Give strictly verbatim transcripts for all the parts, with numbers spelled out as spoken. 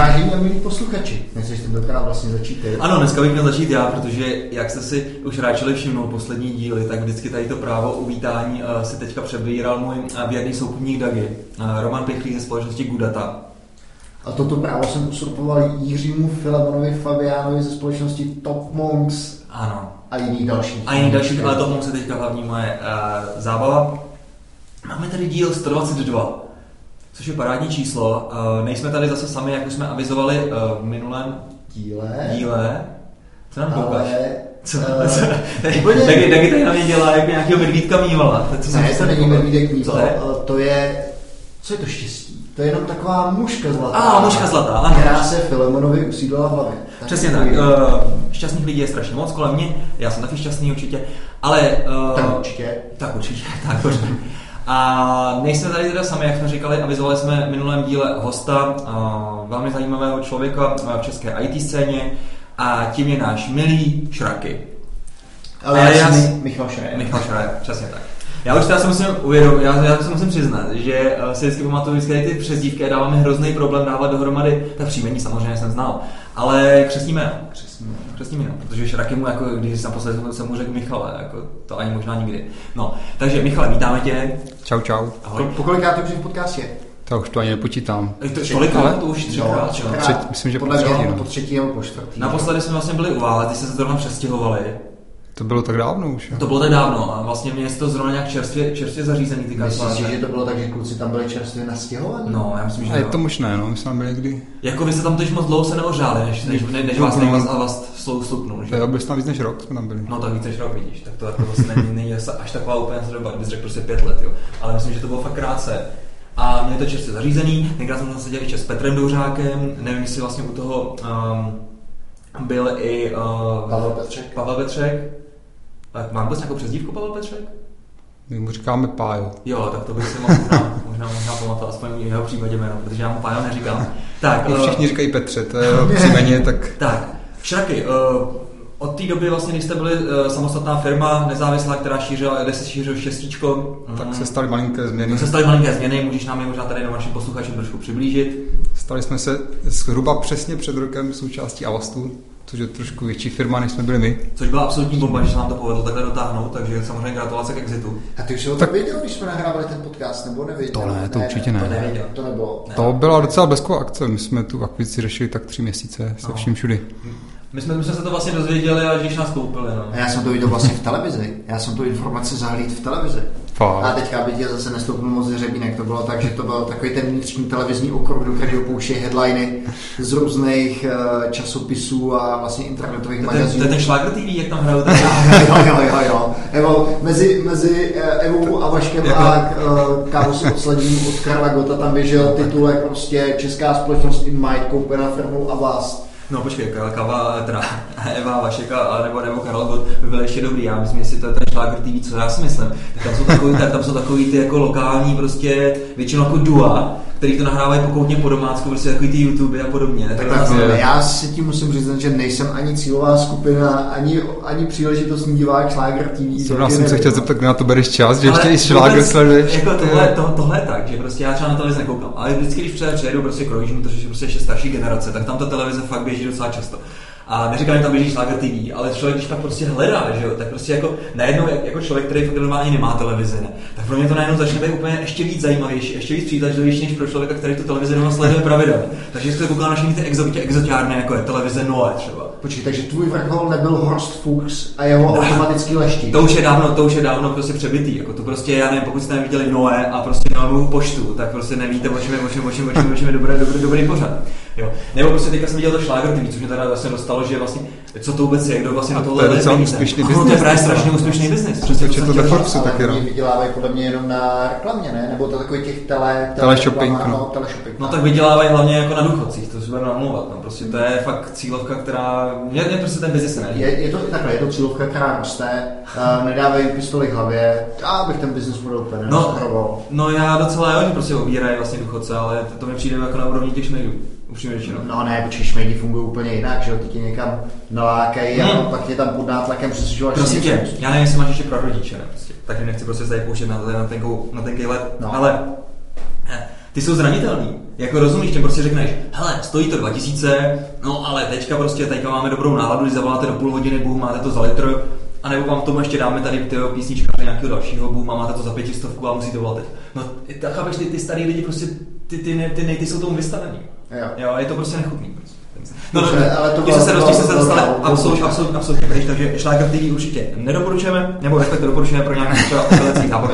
vážení a milí posluchači, dnes jste tentokrát vlastně začít ty. Ano, dneska bych měl začít já, protože jak jste si už ráčili všimnou poslední díly, tak vždycky tady to právo uvítání uh, si teďka přebíral můj uh, věrný souputník Dagi, uh, Roman Pichlík ze společnosti Good Data. A toto právo jsem usurpoval Jiřímu Filemonovi Fabiánovi ze společnosti Top Monks. Ano. A jiných dalších. A jiných dalších, ale Top Monks je teďka hlavní moje uh, zábava. Máme tady díl sto dvacet dva. Což je parádní číslo. Nejsme tady zase sami, jak už jsme avizovali v minulém díle. díle. Co nám koukáš? Co? Co? Úplně... Taky, taky tady na mě dělá jako nějakého medvídka mývala. Ne, to není medvídek mývala. To je... Co je to štěstí? To je jenom taková muška zlatá. A, muška zlatá, ano. Která se Filemonovi usídlala v hlavě. Tak přesně tak. Uh, šťastných lidí je strašně moc kolem mě. Já jsem taky šťastný určitě. Ale... Uh, tak určitě. Tak určitě, tak určitě. A nejsme tady teda sami, jak jsme říkali, avizovali jsme v minulém díle hosta, uh, velmi zajímavého člověka v české í té scéně, a tím je náš milý Šraky. Ale já jsem jas... Michal Šrajev. Michal Šrajev, přesně tak. Já už teda se musím uvědomit, já, já se musím přiznat, že uh, si vždycky pamatuju, vždycky ty přezdívky a dáváme hrozný problém dávat dohromady, tak příjmení samozřejmě jsem znal, ale křestní jméno. Přesně jméno, protože Šraky mu, jako, když jsem naposledy jsem mu řekl Michale, jako, to ani možná nikdy. No, takže Michale, vítáme tě. Čau, čau. Ahoj. Po kolikáté už je v podcastě? To už to ani nepočítám. Kolik let? To už třikrát. Myslím, že po třetí. Po třetí nebo po čtvrtý. Naposledy jsme vlastně byli u vás, ty jste se zrovna přestěhovali. To bylo tak dávno už. Jo. To bylo tak dávno a vlastně mě je to zrovna nějak čerstvě, čerstvě zařízený ty kartláře. Myslíš si, že to bylo tak, že kluci tam byli čerstvě nastěhovaní? No, já myslím, že a je to možné, no, my jsme tam byli někdy. Jako vy se tam totiž moc dlouho se neožáli, než, než, než vás nejvíc a vás slupnul, že? To byl tam víc než rok, jsme tam byli. No tak víc než rok, vidíš, tak to jako vlastně není, není až taková úplně doba, bys řekl prostě pět let, jo. Ale myslím, že to bylo fakt krátce. A měli to čerstvě zařízený, někdy jsme tam seděli ještě s Petrem Douřákem, nevím, jestli vlastně u toho um, byl i uh, Pavel Petřek. Pavel Petřek. Tak mám vůbec nějakou přezdívku Pavel Petřek? My mu říkáme Pájo. Jo, tak to bych si mohl možná, možná, možná pamatat, aspoň v jeho případě jméno, protože já mu Pájo neříkám. Tak, tak všichni říkají Petře, to je příjmení, tak... Tak, Šraky, uh, od té doby vlastně, když jste byli uh, samostatná firma, nezávislá, která šířila, kde se šířil šestíčko... Tak mm, se staly malinké změny. Tak se staly malinké změny, můžeš nám je možná tady na našim posluchačům trošku přiblížit. Stali jsme se zhruba přesně před rokem součástí Avastu, což je trošku větší firma, než jsme byli my. Což byla absolutní bomba, že se nám to povedlo takhle dotáhnout, takže samozřejmě gratulace k exitu. A ty už jsi o tom věděl, když jsme nahrávali ten podcast, nebo nevěděl? To ne, to ne, určitě ne. To nevěděl, to nebylo. Ne. To byla docela bezková akce, my jsme tu akvizici řešili tak tři měsíce se vším všudy. My jsme, my jsme se to vlastně dozvěděli, až když nás koupili. No. A já jsem to viděl vlastně v televizi, já jsem tu informaci zahlídl v televizi. A teďka by tě zase nestoupil moc ze hřebínek. To bylo tak, že to byl takový ten vnitřní televizní okruh, do kterého pouštějí headliny z různých uh, časopisů a vlastně internetových magazínů. To je ten Šlágr té vé, jak tam hrajou. Jo, jo, jo, jo. Evo, mezi, mezi Evou a Vaškem a uh, Kávou posledním od Karla Gota tam běžel titulek prostě Česká spořitelna InMite koupena firmou Avast. No počkej, Kava, teda Eva, Vašek a nebo, nebo Karel Gott by byl ještě dobrý, já myslím, jestli to je ten Šlágr té vé, co já si myslím, tak tam jsou takový, tak tam jsou takový ty jako lokální prostě, většinou jako dua, který to nahrávají pokoutně po domácku, prostě takový ty YouTube a podobně. Ne? Tak tak tak ne, já si tím musím říct, že nejsem ani cílová skupina, ani, ani příležitostný divák Šlágr té vé. To já jsem se chtěl zeptat, kde na to bereš čas, že ale ještě i Šlágr sleduješ. Jako tohle, to, tohle je tak, že prostě já třeba na televizi nekoukám, ale vždycky, když přejedu prostě k rodičům, protože je prostě ještě starší generace, tak tam ta televize fakt běží docela často. A neříkám, že tam běží Šlágr té vé, ale člověk, když pak prostě hledá, že jo, tak prostě jako najednou jako člověk, který fakt normálně nemá televizi, ne? Tak pro mě to najednou začne být úplně ještě víc zajímavější, ještě víc přitažlivější než pro člověka, který tu televizi doma sleduje pravidelně. Takže jste koukal na všechny ty exotě, exotiárné, jako je televize Noé třeba. Počkej, takže tvůj vrchol nebyl Horst Fuchs a jeho automatický leštík. To už je dávno, to už je dávno prostě přebitý, jako to prostě, já nevím, pokud jste neviděli Noé a prostě Noémovu poštu, tak prostě nevíte, o čem je, o čem, o čem, o čem, o čem je dobrý, dobrý, dobrý pořad. Jo. Nebo prostě teďka jsem viděl to Šlágr té vé, což mě teda zase dostalo, že vlastně, co to vůbec je, kdo vlastně na tohle je úspěšný biznis. To je právě strašně úspěšný biznis. Přesně to ve Forbesu taky, no. Vydělávají podle mě jenom na reklamě, ne? Nebo to takových těch tele... Teleshopping, no. No tak vydělávají hlavně jako na důchodcích, to se bude namlouvat. Prostě to je fakt cílovka, která... Mě prostě ten biznis nejde. Je to takhle, je to cílovka, která roste, nedávají pistoli k hlavě, já bych ten biznis model úplně nerozhoroval. No já docela, oni prostě obírají vlastně důchodce, ale to mi přijde jako na úrovni těch šmejdů. No ne, protože šmejdi fungují úplně jinak, že jo, ty tě někam nalákají hmm. a pak tě tam pod nátlakem přesvědčoval. Prosím tě, já nevím, jestli máš ještě prarodiče, ne, prostě. Takže nechci prostě tady pouštět na, na tenkej let, no. Ale ty jsou zranitelný. Jako rozumíš, těm prostě řekneš, hele, stojí to dva tisíce, no ale teďka prostě teďka máme dobrou náladu, když zavoláte do půl hodiny, bůh, máte to za litr, a nebo vám k tomu ještě dáme tady tyho písnička nějakého dalšího, bůh, a máte to za pětistovku a musíte volat teď. No, tak chápeš, ty, ty starý lidi prostě, ty, ty, ne, ty, ne, ty jsou tomu vystavení. Jo. jo, je to prostě nechutný. Prostě. No dobře, ale to se dostali, se dostali absolutně, absolutně, absolutně, takže, takže šlágrty určitě nedoporučujeme, nebo respektive doporučujeme pro nějaké teleckých závodů.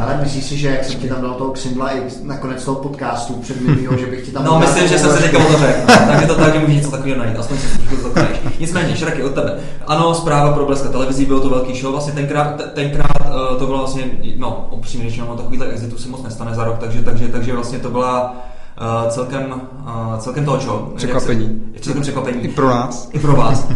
Ale myslíš si, že jak jsem ti tam dal toho Xindla i nakonec toho podcastu před minulýho, že bych ti tam... No myslím, že jsem si teďka moc řekl, takže to tak, že můžu něco takového najít, aspoň si to dokoneš. Nicméně, Šraky od tebe. Ano, zpráva pro Bleska televizí, bylo to velký show, vlastně tenkrát, tenkrát to bylo vlastně, no, upřímně řečeno, takovýhle exitu se moc nestane za rok, takže, takže, takže vlastně to byla... Uh, celkem, uh, celkem toho show. Překvapení. Se, celkem překvapení. I pro nás. I pro vás. Uh,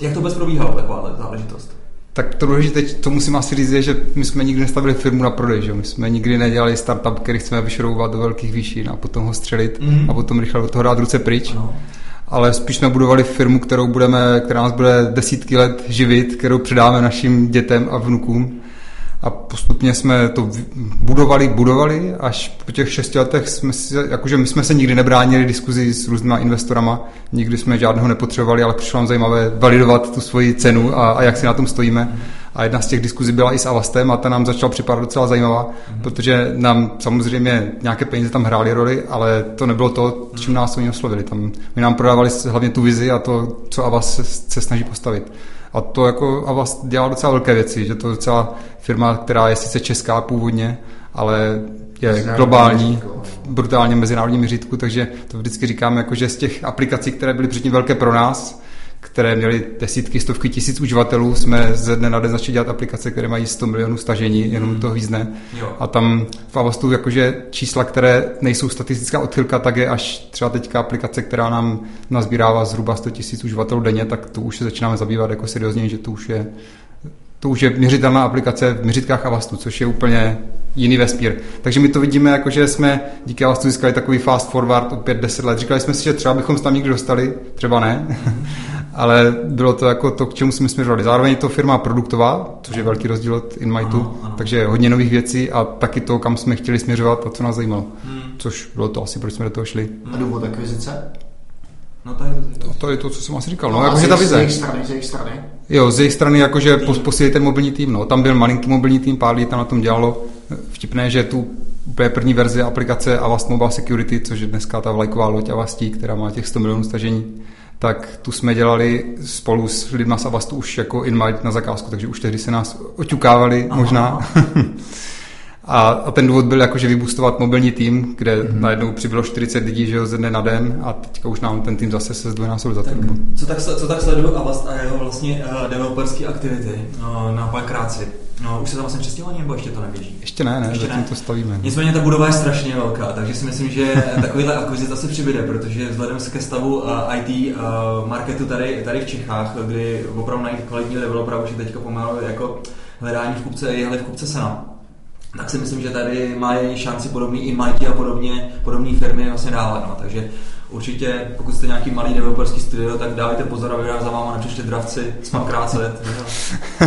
jak to vůbec probíhalo, takováhle záležitost? Tak to důležité, to musím asi říct, je, že my jsme nikdy nestavili firmu na prodej, že? My jsme nikdy nedělali startup, který chceme vyšroubovat do velkých výšin a potom ho střelit mm-hmm. a potom rychle do toho dát ruce pryč. Ano. Ale spíš jsme budovali firmu, kterou budeme, která nás bude desítky let živit, kterou předáme našim dětem a vnukům. A postupně jsme to budovali, budovali, až po těch šesti letech jsme si, jakože my jsme se nikdy nebránili diskuzi s různýma investorama, nikdy jsme žádného nepotřebovali, ale přišlo nám zajímavé validovat tu svoji cenu a, a jak si na tom stojíme. A jedna z těch diskuzí byla i s Avastem a ta nám začala připadat docela zajímavá, mm. protože nám samozřejmě nějaké peníze tam hrály roli, ale to nebylo to, čím nás oni oslovili. Tam, my nám prodávali hlavně tu vizi a to, co Avast se, se snaží postavit. A to jako Avast dělá docela velké věci, že to je docela firma, která je sice česká původně, ale je globální, v brutálně mezinárodním měřítku, takže to vždycky říkáme, jako, že z těch aplikací, které byly předtím velké pro nás, které měly desítky, stovky tisíc uživatelů, jsme ze dne na den začali dělat aplikace, které mají sto milionů stažení, jenom to hvízdne. Jo. A tam v Avastu jakože čísla, které nejsou statistická odchylka, tak je až třeba teďka aplikace, která nám nazbírává zhruba sto tisíc uživatelů denně, tak to už se začínáme zabývat jako seriózně, že to už je to už je měřitelná aplikace v měřítkách Avastu, což je úplně jiný vesmír. Takže my to vidíme, jakože jsme díky Avastu získali takový fast forward o pět deset let. Říkali jsme si, že třeba bychom se tam nikdy dostali, třeba ne. Ale bylo to jako to, k čemu jsme směřovali. Zároveň je to firma produktová, což je velký rozdíl od InMitu, takže hodně nových věcí a taky to, kam jsme chtěli směřovat a co nás zajímalo. Hmm. Což bylo to asi, proč jsme do toho šli. A důvod akvizice? No to je to, to, to je to, co jsem asi říkal. No, no jakože ta vize. Z jejich strany, z jejich strany? Jo, z jejich strany jakože posílit ten mobilní tým. No, tam byl malinký mobilní tým, pár lidí tam na tom dělalo. Vtipné, že tu úplně první verzi aplikace Avast Mobile Security, což je dneska ta vlajková loď Avastí, která má těch sto milionů stažení, tak tu jsme dělali spolu s lidma z Avastu už jako InMite na zakázku, takže už tehdy se nás oťukávali aha, možná. a, a ten důvod byl jakože vyboostovat mobilní tým, kde mm-hmm. najednou přibylo čtyřicet lidí, že jo, ze dne na den a teďka už nám ten tým zase se zdvojnásobil za tak, ten tým. Co tak, co tak sleduju Avast a jeho vlastně uh, developerské aktivity uh, na Pankráci? No, už se tam vlastně přestěhování, nebo ještě to neběží? Ještě ne, ne, ještě zatím ne. To stavíme. Nicméně ta budova je strašně velká, takže si myslím, že takovýhle akvizice se přibyde, protože vzhledem ke stavu í té marketu tady, tady v Čechách, kdy opravdu najít kvalitního developera už je teďka pomalu jako hledání v kupce, jehli v kupce Sena, tak si myslím, že tady mají šanci podobný InMite a podobně, podobné firmy vlastně dále, no, takže určitě, pokud jste nějaký malý developerský studio, tak dávajte pozor, aby vám za váma nepřišli dravci z Pankráce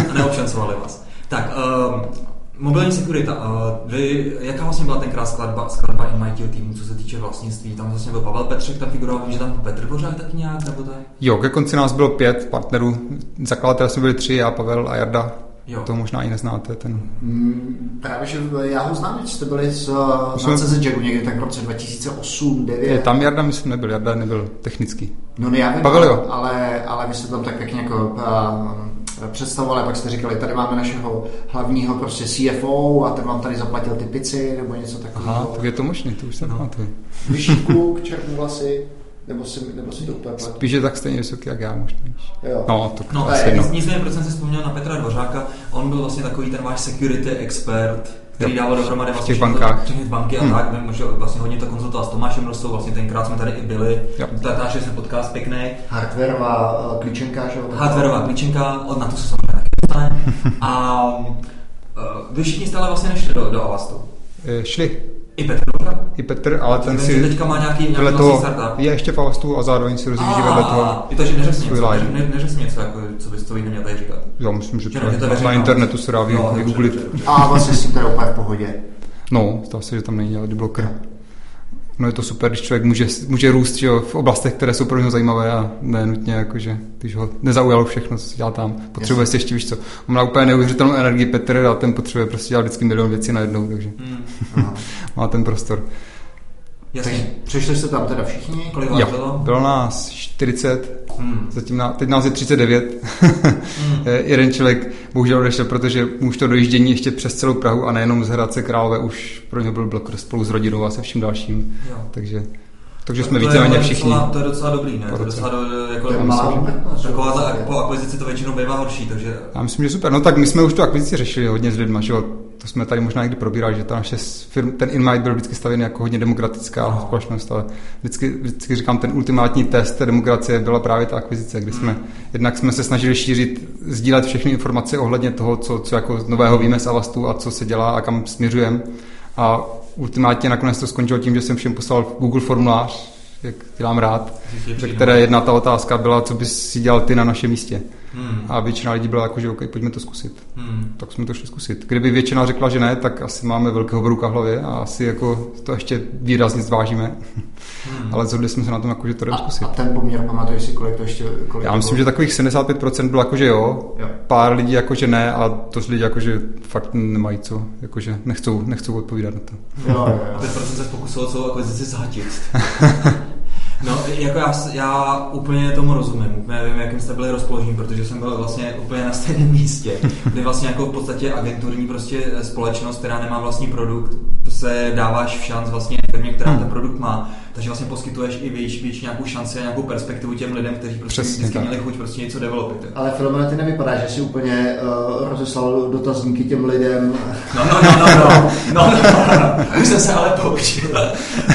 a neobšancovali vás. Tak, uh, mobilní security. Uh, vy, jaká vlastně byla tenkrát skladba, skladba InMightyho týmu, co se týče vlastnictví? Tam vlastně byl Pavel Petřek, tam figuroval, že tam Petr Douřák taky nějak, nebo tak? Jo, ke konci nás bylo pět partnerů. Zakladatel jsme byli tři, já, Pavel a Jarda. Jo. To možná i neznáte. Ten... Mm, právě, že já ho znám, že jste byli z C Z Jacku někdy tak v roce dva tisíce osm devět. Tam Jarda myslím nebyl, Jarda nebyl technický. No ne, já vím, Pavel, jo. Ale, ale vy jste tam tak pěkně jako... Uh, představovali, pak jste říkali, tady máme našeho hlavního prostě C F O a ten vám tady zaplatil ty pici nebo něco takového. Aha, tak je to možný, to už se pamatuju. Vyšší kluk, černou vlasy, nebo si, nebo si to úplně platí. Spíš je tak stejně vysoký, jak já možná. Jo. No, to no, no. Nicméně, proč jsem si vzpomněl na Petra Dvořáka, on byl vlastně takový ten váš security expert, který dával dohromady vlastně všechny banky a hmm. tak, může vlastně hodně to konzultovat s Tomášem Rosou, vlastně tenkrát jsme tady i byli, natáčeli jsme podcast pěkný. Hardwareová klíčenka, že? Hardwareová klíčenka, od na to se samozřejmě taky dostane. A vy všichni stále vlastně nešli do, do Avastu? E, šli. I Petr? I Petr, ale ten si... Teďka má nějaký, nějaký vlastní startup. Je ještě v Avastu a zároveň si rozvíjí vedle toho. Je to, že neřekl něco, ne, neřekl něco, jako, co bys to neměl tady říkat. Já myslím, že, že to na internetu se dá v Google. A vlastně si to je úplně v pohodě. No, stává se, že tam není žádný bloker. No je to super, když člověk může, může růst jo, v oblastech, které jsou pro něho zajímavé a ne nutně jakože, když ho nezaujalo všechno, co se dělá tam. Potřebuje yes. si ještě, víš co, má úplně neuvěřitelnou energii Petr a ten potřebuje prostě dělat vždycky milion věcí najednou, takže mm. má ten prostor. Jasně, přešli jste tam teda všichni, kolik vás bylo? Bylo nás čtyřicet, hmm. zatím na, teď nás je třicet devět. hmm. Jeden člověk bohužel odešel, protože už to dojíždění ještě přes celou Prahu a nejenom z Hradce Králové už pro něj byl blokr spolu s rodinou a se vším dalším. Jo. Takže, takže tak jsme víceméně všichni. Docela, to je docela dobrý, ne? To je docela do, jako já mám, myslím, taková za, po akvizici to většinou bývá horší, takže... Já myslím, že super, no tak my jsme už tu akvizici řešili hodně s lidma, že jo? To jsme tady možná někdy probírali, že ta naše firma, ten InMite byl vždycky stavěný jako hodně demokratická no. společnost, ale vždycky, vždycky říkám, ten ultimátní test demokracie byla právě ta akvizice, kdy jsme, mm. jednak jsme se snažili šířit, sdílet všechny informace ohledně toho, co, co jako nového víme z Avastu a co se dělá a kam směřujeme. A ultimátně nakonec to skončilo tím, že jsem všem poslal Google formulář, jak dělám rád, ve které jedna ta otázka byla, co bys si dělal ty na našem místě. Hmm. A většina lidí byla jako, že OK, pojďme to zkusit. Hmm. Tak jsme to šli zkusit. Kdyby většina řekla, že ne, tak asi máme velkého brouka v hlavě a asi jako to ještě výrazně zvážíme. Hmm. Ale zhodli jsme se na tom, jako, že to jdeme zkusit. A ten poměr, pamatuješ si, kolik to ještě... Kolik Já myslím, bylo? Že takových sedmdesát pět procent bylo jako, že jo, jo. Pár lidí jako, že ne a to lidi jako, že fakt nemají co, jako, že nechcou, nechcou odpovídat na to. Jo, jo. pět procent se pokusilo celou akvizici zhatit. No, jako já, já úplně tomu rozumím, úplně nevím, jakým jste byli rozpoložení, protože jsem byl vlastně úplně na stejném místě, kde vlastně jako v podstatě agenturní prostě společnost, která nemá vlastní produkt, se dáváš v šanc vlastně firmě, která ten produkt má, takže vlastně poskytuješ i víš, víš nějakou šanci a nějakou perspektivu těm lidem, kteří prostě Přesně vždycky tak. měli chuť prostě něco developit. Ale Filomena, ty nevypadá, že jsi úplně uh, rozeslal dotazníky těm lidem. No, no, no, no, no, no, no. Už jsem se ale poučil.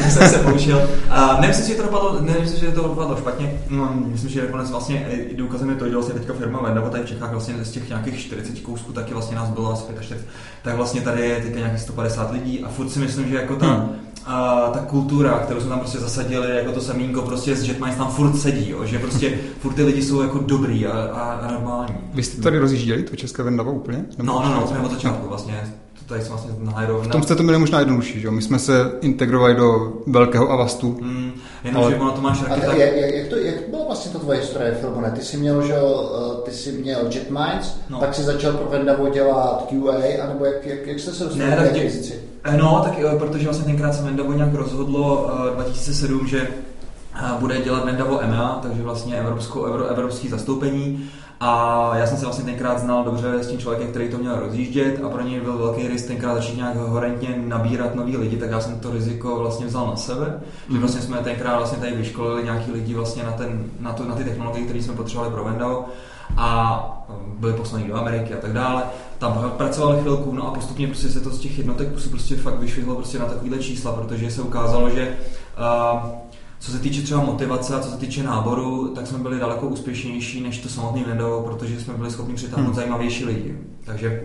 Už jsem se poučil. Uh, nemyslím, že to dopadlo, nemyslím, že to dopadlo špatně. No, myslím, že nakonec vlastně i důkazem je to, že vlastně teďka firma Vendavo tady v Čechách vlastně z těch nějakých čtyřicet kousků taky vlastně nás bylo asi čtyřicet pět, tak vlastně tady je teďka nějakých sto padesát lidí a furt si myslím, že jako ta, hmm. a, ta kultura, kterou jsme tam prostě zasadili, jako to semínko prostě z Jetmines tam furt sedí, jo, že prostě furt ty lidi jsou jako dobrý a, a normální. Vy jste tady rozjížděli to České Vendavo úplně? Nebo no, no, no, jsme od začátku vlastně. Tady jsme vlastně v tom jste to měli možná jednodušší, že jo? My jsme se integrovali do velkého Avastu. Mm, jenom, ale... že ono to máš taky tak... Jak, jak, to, jak byla vlastně ta tvoje historie, Filmone? Ty jsi měl, že, ty jsi měl Jetmines, no. tak jsi začal pro Vendavo dělat Q A, anebo jak, jak, jak jste se dostali k akvizici? No, tak protože vlastně tenkrát se Vendavo nějak rozhodlo uh, dva tisíce sedm, že uh, bude dělat Vendavo E M E A, takže vlastně evropskou, evro, evropský zastoupení. A já jsem se vlastně tenkrát znal dobře s tím člověkem, který to měl rozjíždět a pro něj byl velký risk tenkrát začít nějak horentně nabírat nový lidi, tak já jsem to riziko vlastně vzal na sebe. Mm-hmm. Že vlastně jsme tenkrát vlastně tady vyškolili nějaký lidi vlastně na, ten, na, to, na ty technologie, které jsme potřebovali pro Vendavo a byli poslaní do Ameriky a tak dále. Tam pracovali chvilku, no a postupně prostě se to z těch jednotek prostě fakt vyšvihlo prostě na takovýhle čísla, protože se ukázalo, že uh, co se týče třeba motivace a co se týče náboru, tak jsme byli daleko úspěšnější než to samotný Vendavo, protože jsme byli schopni přitáhnout hmm. zajímavější lidi. Takže,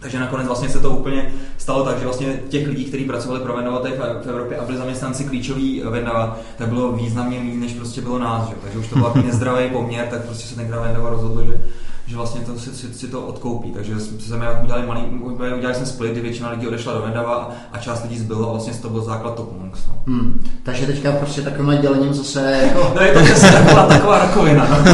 takže nakonec vlastně se to úplně stalo tak, že vlastně těch lidí, kteří pracovali pro Vendavo tady v Evropě a byli zaměstnanci klíčoví Vendava, tak bylo významně méně, než prostě bylo nás. Že? Takže už to byl takový nezdravý poměr, tak prostě se tenkrát Vendavo rozhodlo, že, že vlastně to, si, si, si to odkoupí. Takže jsme udělali malý, udělali jsme split, kdy většina lidí odešla do Vendava a část lidí zbylo a vlastně to byl základ Top Monks. No. Hmm. Takže teďka prostě takovým dělením zase jako... No je to přesně taková, taková rakovina. No.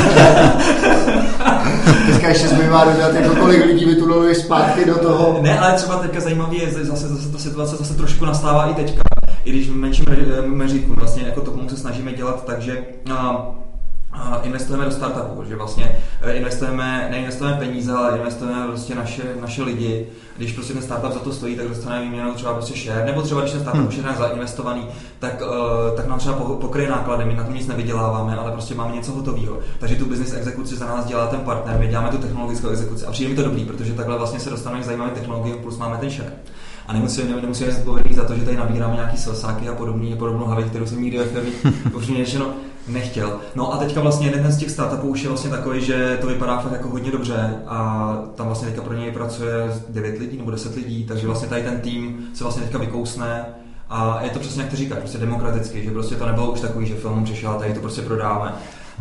Teďka ještě zbývá dodat, jako kolik lidí vytuluje zpátky do toho. Ne, ale třeba teďka zajímavý je, zase, zase ta situace zase trošku nastává i teďka. I když v menším měřítku vlastně jako Top Monks se snažíme dělat tak, že... Uh, investujeme do startupů, že vlastně investujeme, neinvestujeme peníze, ale investujeme prostě naše, naše lidi. Když prostě ten startup za to stojí, tak dostaneme výměnou třeba prostě share, nebo třeba když ten startup už je nějak zainvestovaný, tak, tak nám třeba pokryje náklady, my na tom nic nevyděláváme, ale prostě máme něco hotového. Takže tu business exekuci za nás dělá ten partner, my děláme tu technologickou exekuci a přijde mi to dobrý, protože takhle vlastně se dostaneme k zajímavým technologiím, plus máme ten share. A nemusíme, nemusíme zodpovědní za to, že tady nabíráme nějaký selsáky a podobný, podobnou havěť, kterou jsem nikdy ve firmě upřímně řečeno nechtěl. No a teďka vlastně jeden z těch startupů už je vlastně takový, že to vypadá fakt jako hodně dobře a tam vlastně teďka pro něj pracuje devět lidí nebo deset lidí, takže vlastně tady ten tým se vlastně teďka vykousne a je to přesně jak ty říkáš, prostě demokraticky, že prostě to nebylo už takový, že film přišel a tady to prostě prodáme.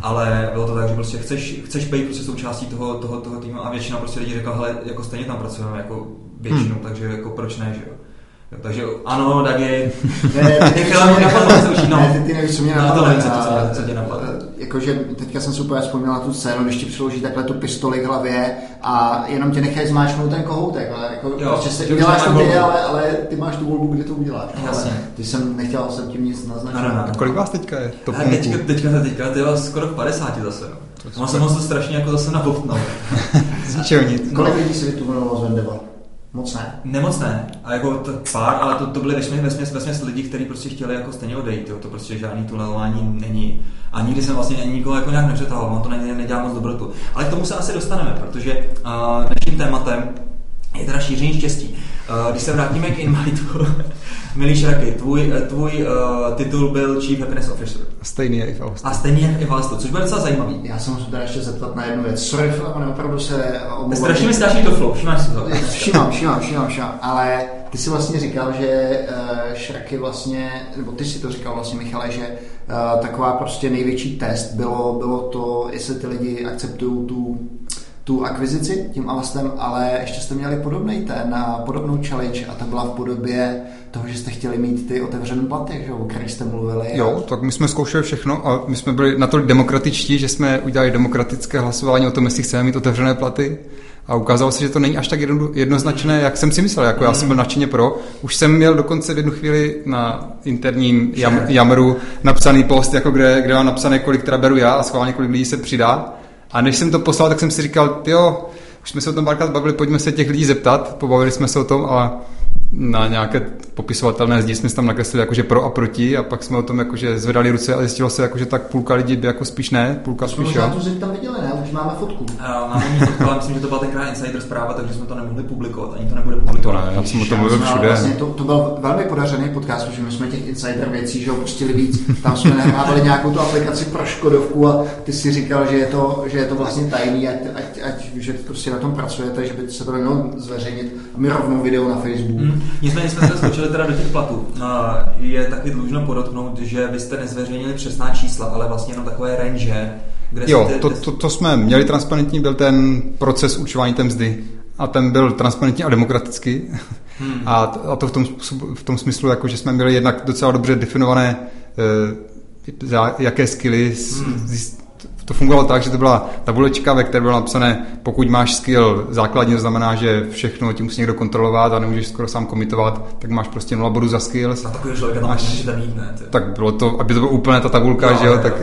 Ale bylo to tak, že prostě chceš, chceš být prostě součástí toho, toho, toho týmu a většina prostě lidí řekla, hele, jako stejně tam pracujeme jako většinou, hmm. takže jako proč ne, že jo. Takže ano, Dagi, nechala mě napadnout, co už no. Ty nevíš, co mě napadlo. No, co, co tě napadlo. Jakože teďka jsem si úplně vzpomněla tu scénu, když ti přiloží takhle tu pistoli k hlavě a jenom tě nechají zmáčknout ten kohoutek. Ale jako, jo, prostě se, děláš to ty, ale, ale ty máš tu volbu, kde to uděláš. Jasně. Ty jsem nechtěl jsem tím nic naznačit. A kolik vás teďka je? Top teďka, teďka, teďka, ty vás skoro padesát zase. No. On se mohl strašně jako zase nabobtnout. Zničil nic. Kolik lidí si vytvořilo z Vendava? Moc ne. Nemocné. Ne. A jako to pár, ale to, to byly vesměs, vesměs lidi, kteří prostě chtěli jako stejně odejít. Jo. To prostě žádný tunelování není. A nikdy jsem vlastně ani nikoho jako nějak nepřetahal. On to ne, nedělá moc dobrotu. Ale k tomu se asi dostaneme, protože uh, naším tématem je teda šíření štěstí. Uh, když se vrátíme k InMiteu, milí Šraky, tvůj, tvůj uh, titul byl Chief Happiness Officer. A stejný je i v Avastu. A stejný je i v Avastu, což bude docela zajímavý. Já jsem musím teda ještě zeptat na jednu věc. Sorry, ale opravdu se omluvám. Strašně mi strašný do flow, všimáš si to. Všimám, všimám, všimám, všimám. Ale ty jsi vlastně říkal, že uh, Šraky vlastně, nebo ty si to říkal vlastně, Michale, že uh, taková prostě největší test bylo, bylo to, jestli ty lidi akceptují tu... tu akvizici tím Avastem, ale ještě jste měli podobný ten na podobnou challenge a ta byla v podobě toho, že jste chtěli mít ty otevřené platy, že, o kterých jste mluvili. Jo, tak my jsme zkoušeli všechno a my jsme byli natolik demokratičtí, že jsme udělali demokratické hlasování o tom, jestli chceme mít otevřené platy a ukázalo se, že to není až tak jedno, jednoznačné, jak jsem si myslel, jako já jsem byl nadšeně pro. Už jsem měl dokonce v jednu chvíli na interním jam, jamru napsaný post, jako kde, kde mám napsané, kolik teda beru já a schválně kolik lidí se přidá. A než jsem to poslal, tak jsem si říkal, jo, už jsme se o tom párkrát bavili, pojďme se těch lidí zeptat, pobavili jsme se o tom a na nějaké popisovatelné zdi jsme se tam nakreslili jakože pro a proti a pak jsme o tom jakože zvedali ruce a zjistilo se, jakože tak půlka lidí by jako spíš ne, půlka spíš jo. Jsme možná tu zeď tam viděli, ne? Už máme fotku. Ano, máme fotku, ale myslím, že to byla tenkrát insider zpráva, takže jsme to nemohli publikovat, ani to nebude publikovat. To ne, já jsem o tom mluvil všude. Vlastně to, to byl velmi podařený podcast, protože my jsme těch insider věcí, že opustili víc, tam jsme nahrávali nějakou tu aplikaci pro Škodovku a ty si říkal, že je to, že je to vlastně tajný, ať, ať, ať že prostě na tom pracujete, že by se to nemělo zveřejnit a my rovnou video na Facebooku. Mm, nicméně jsme se skočili teda do těch platů. Je taky dlužno podotknout, že vy jste nezveřejnili přesná čísla, ale vlastně jenom takové range, kde jo, jste... Jo, to, to, to jsme měli transparentní, byl ten proces určování té mzdy a ten byl transparentní a demokratický. Hmm. A, a to v tom, v tom smyslu, jako, že jsme měli jednak docela dobře definované, eh, jaké skilly... Hmm. Z, to fungovalo tak, že to byla tabulečka, ve které bylo napsané, pokud máš skill základní, to znamená, že všechno ti musí někdo kontrolovat a nemůžeš skoro sám komitovat, tak máš prostě nula bodů za skills. A takový člověk tam můžeš tam jít, ne? Ty. Tak bylo to, aby to byla úplně ta tabulka, no, že jo? Tak...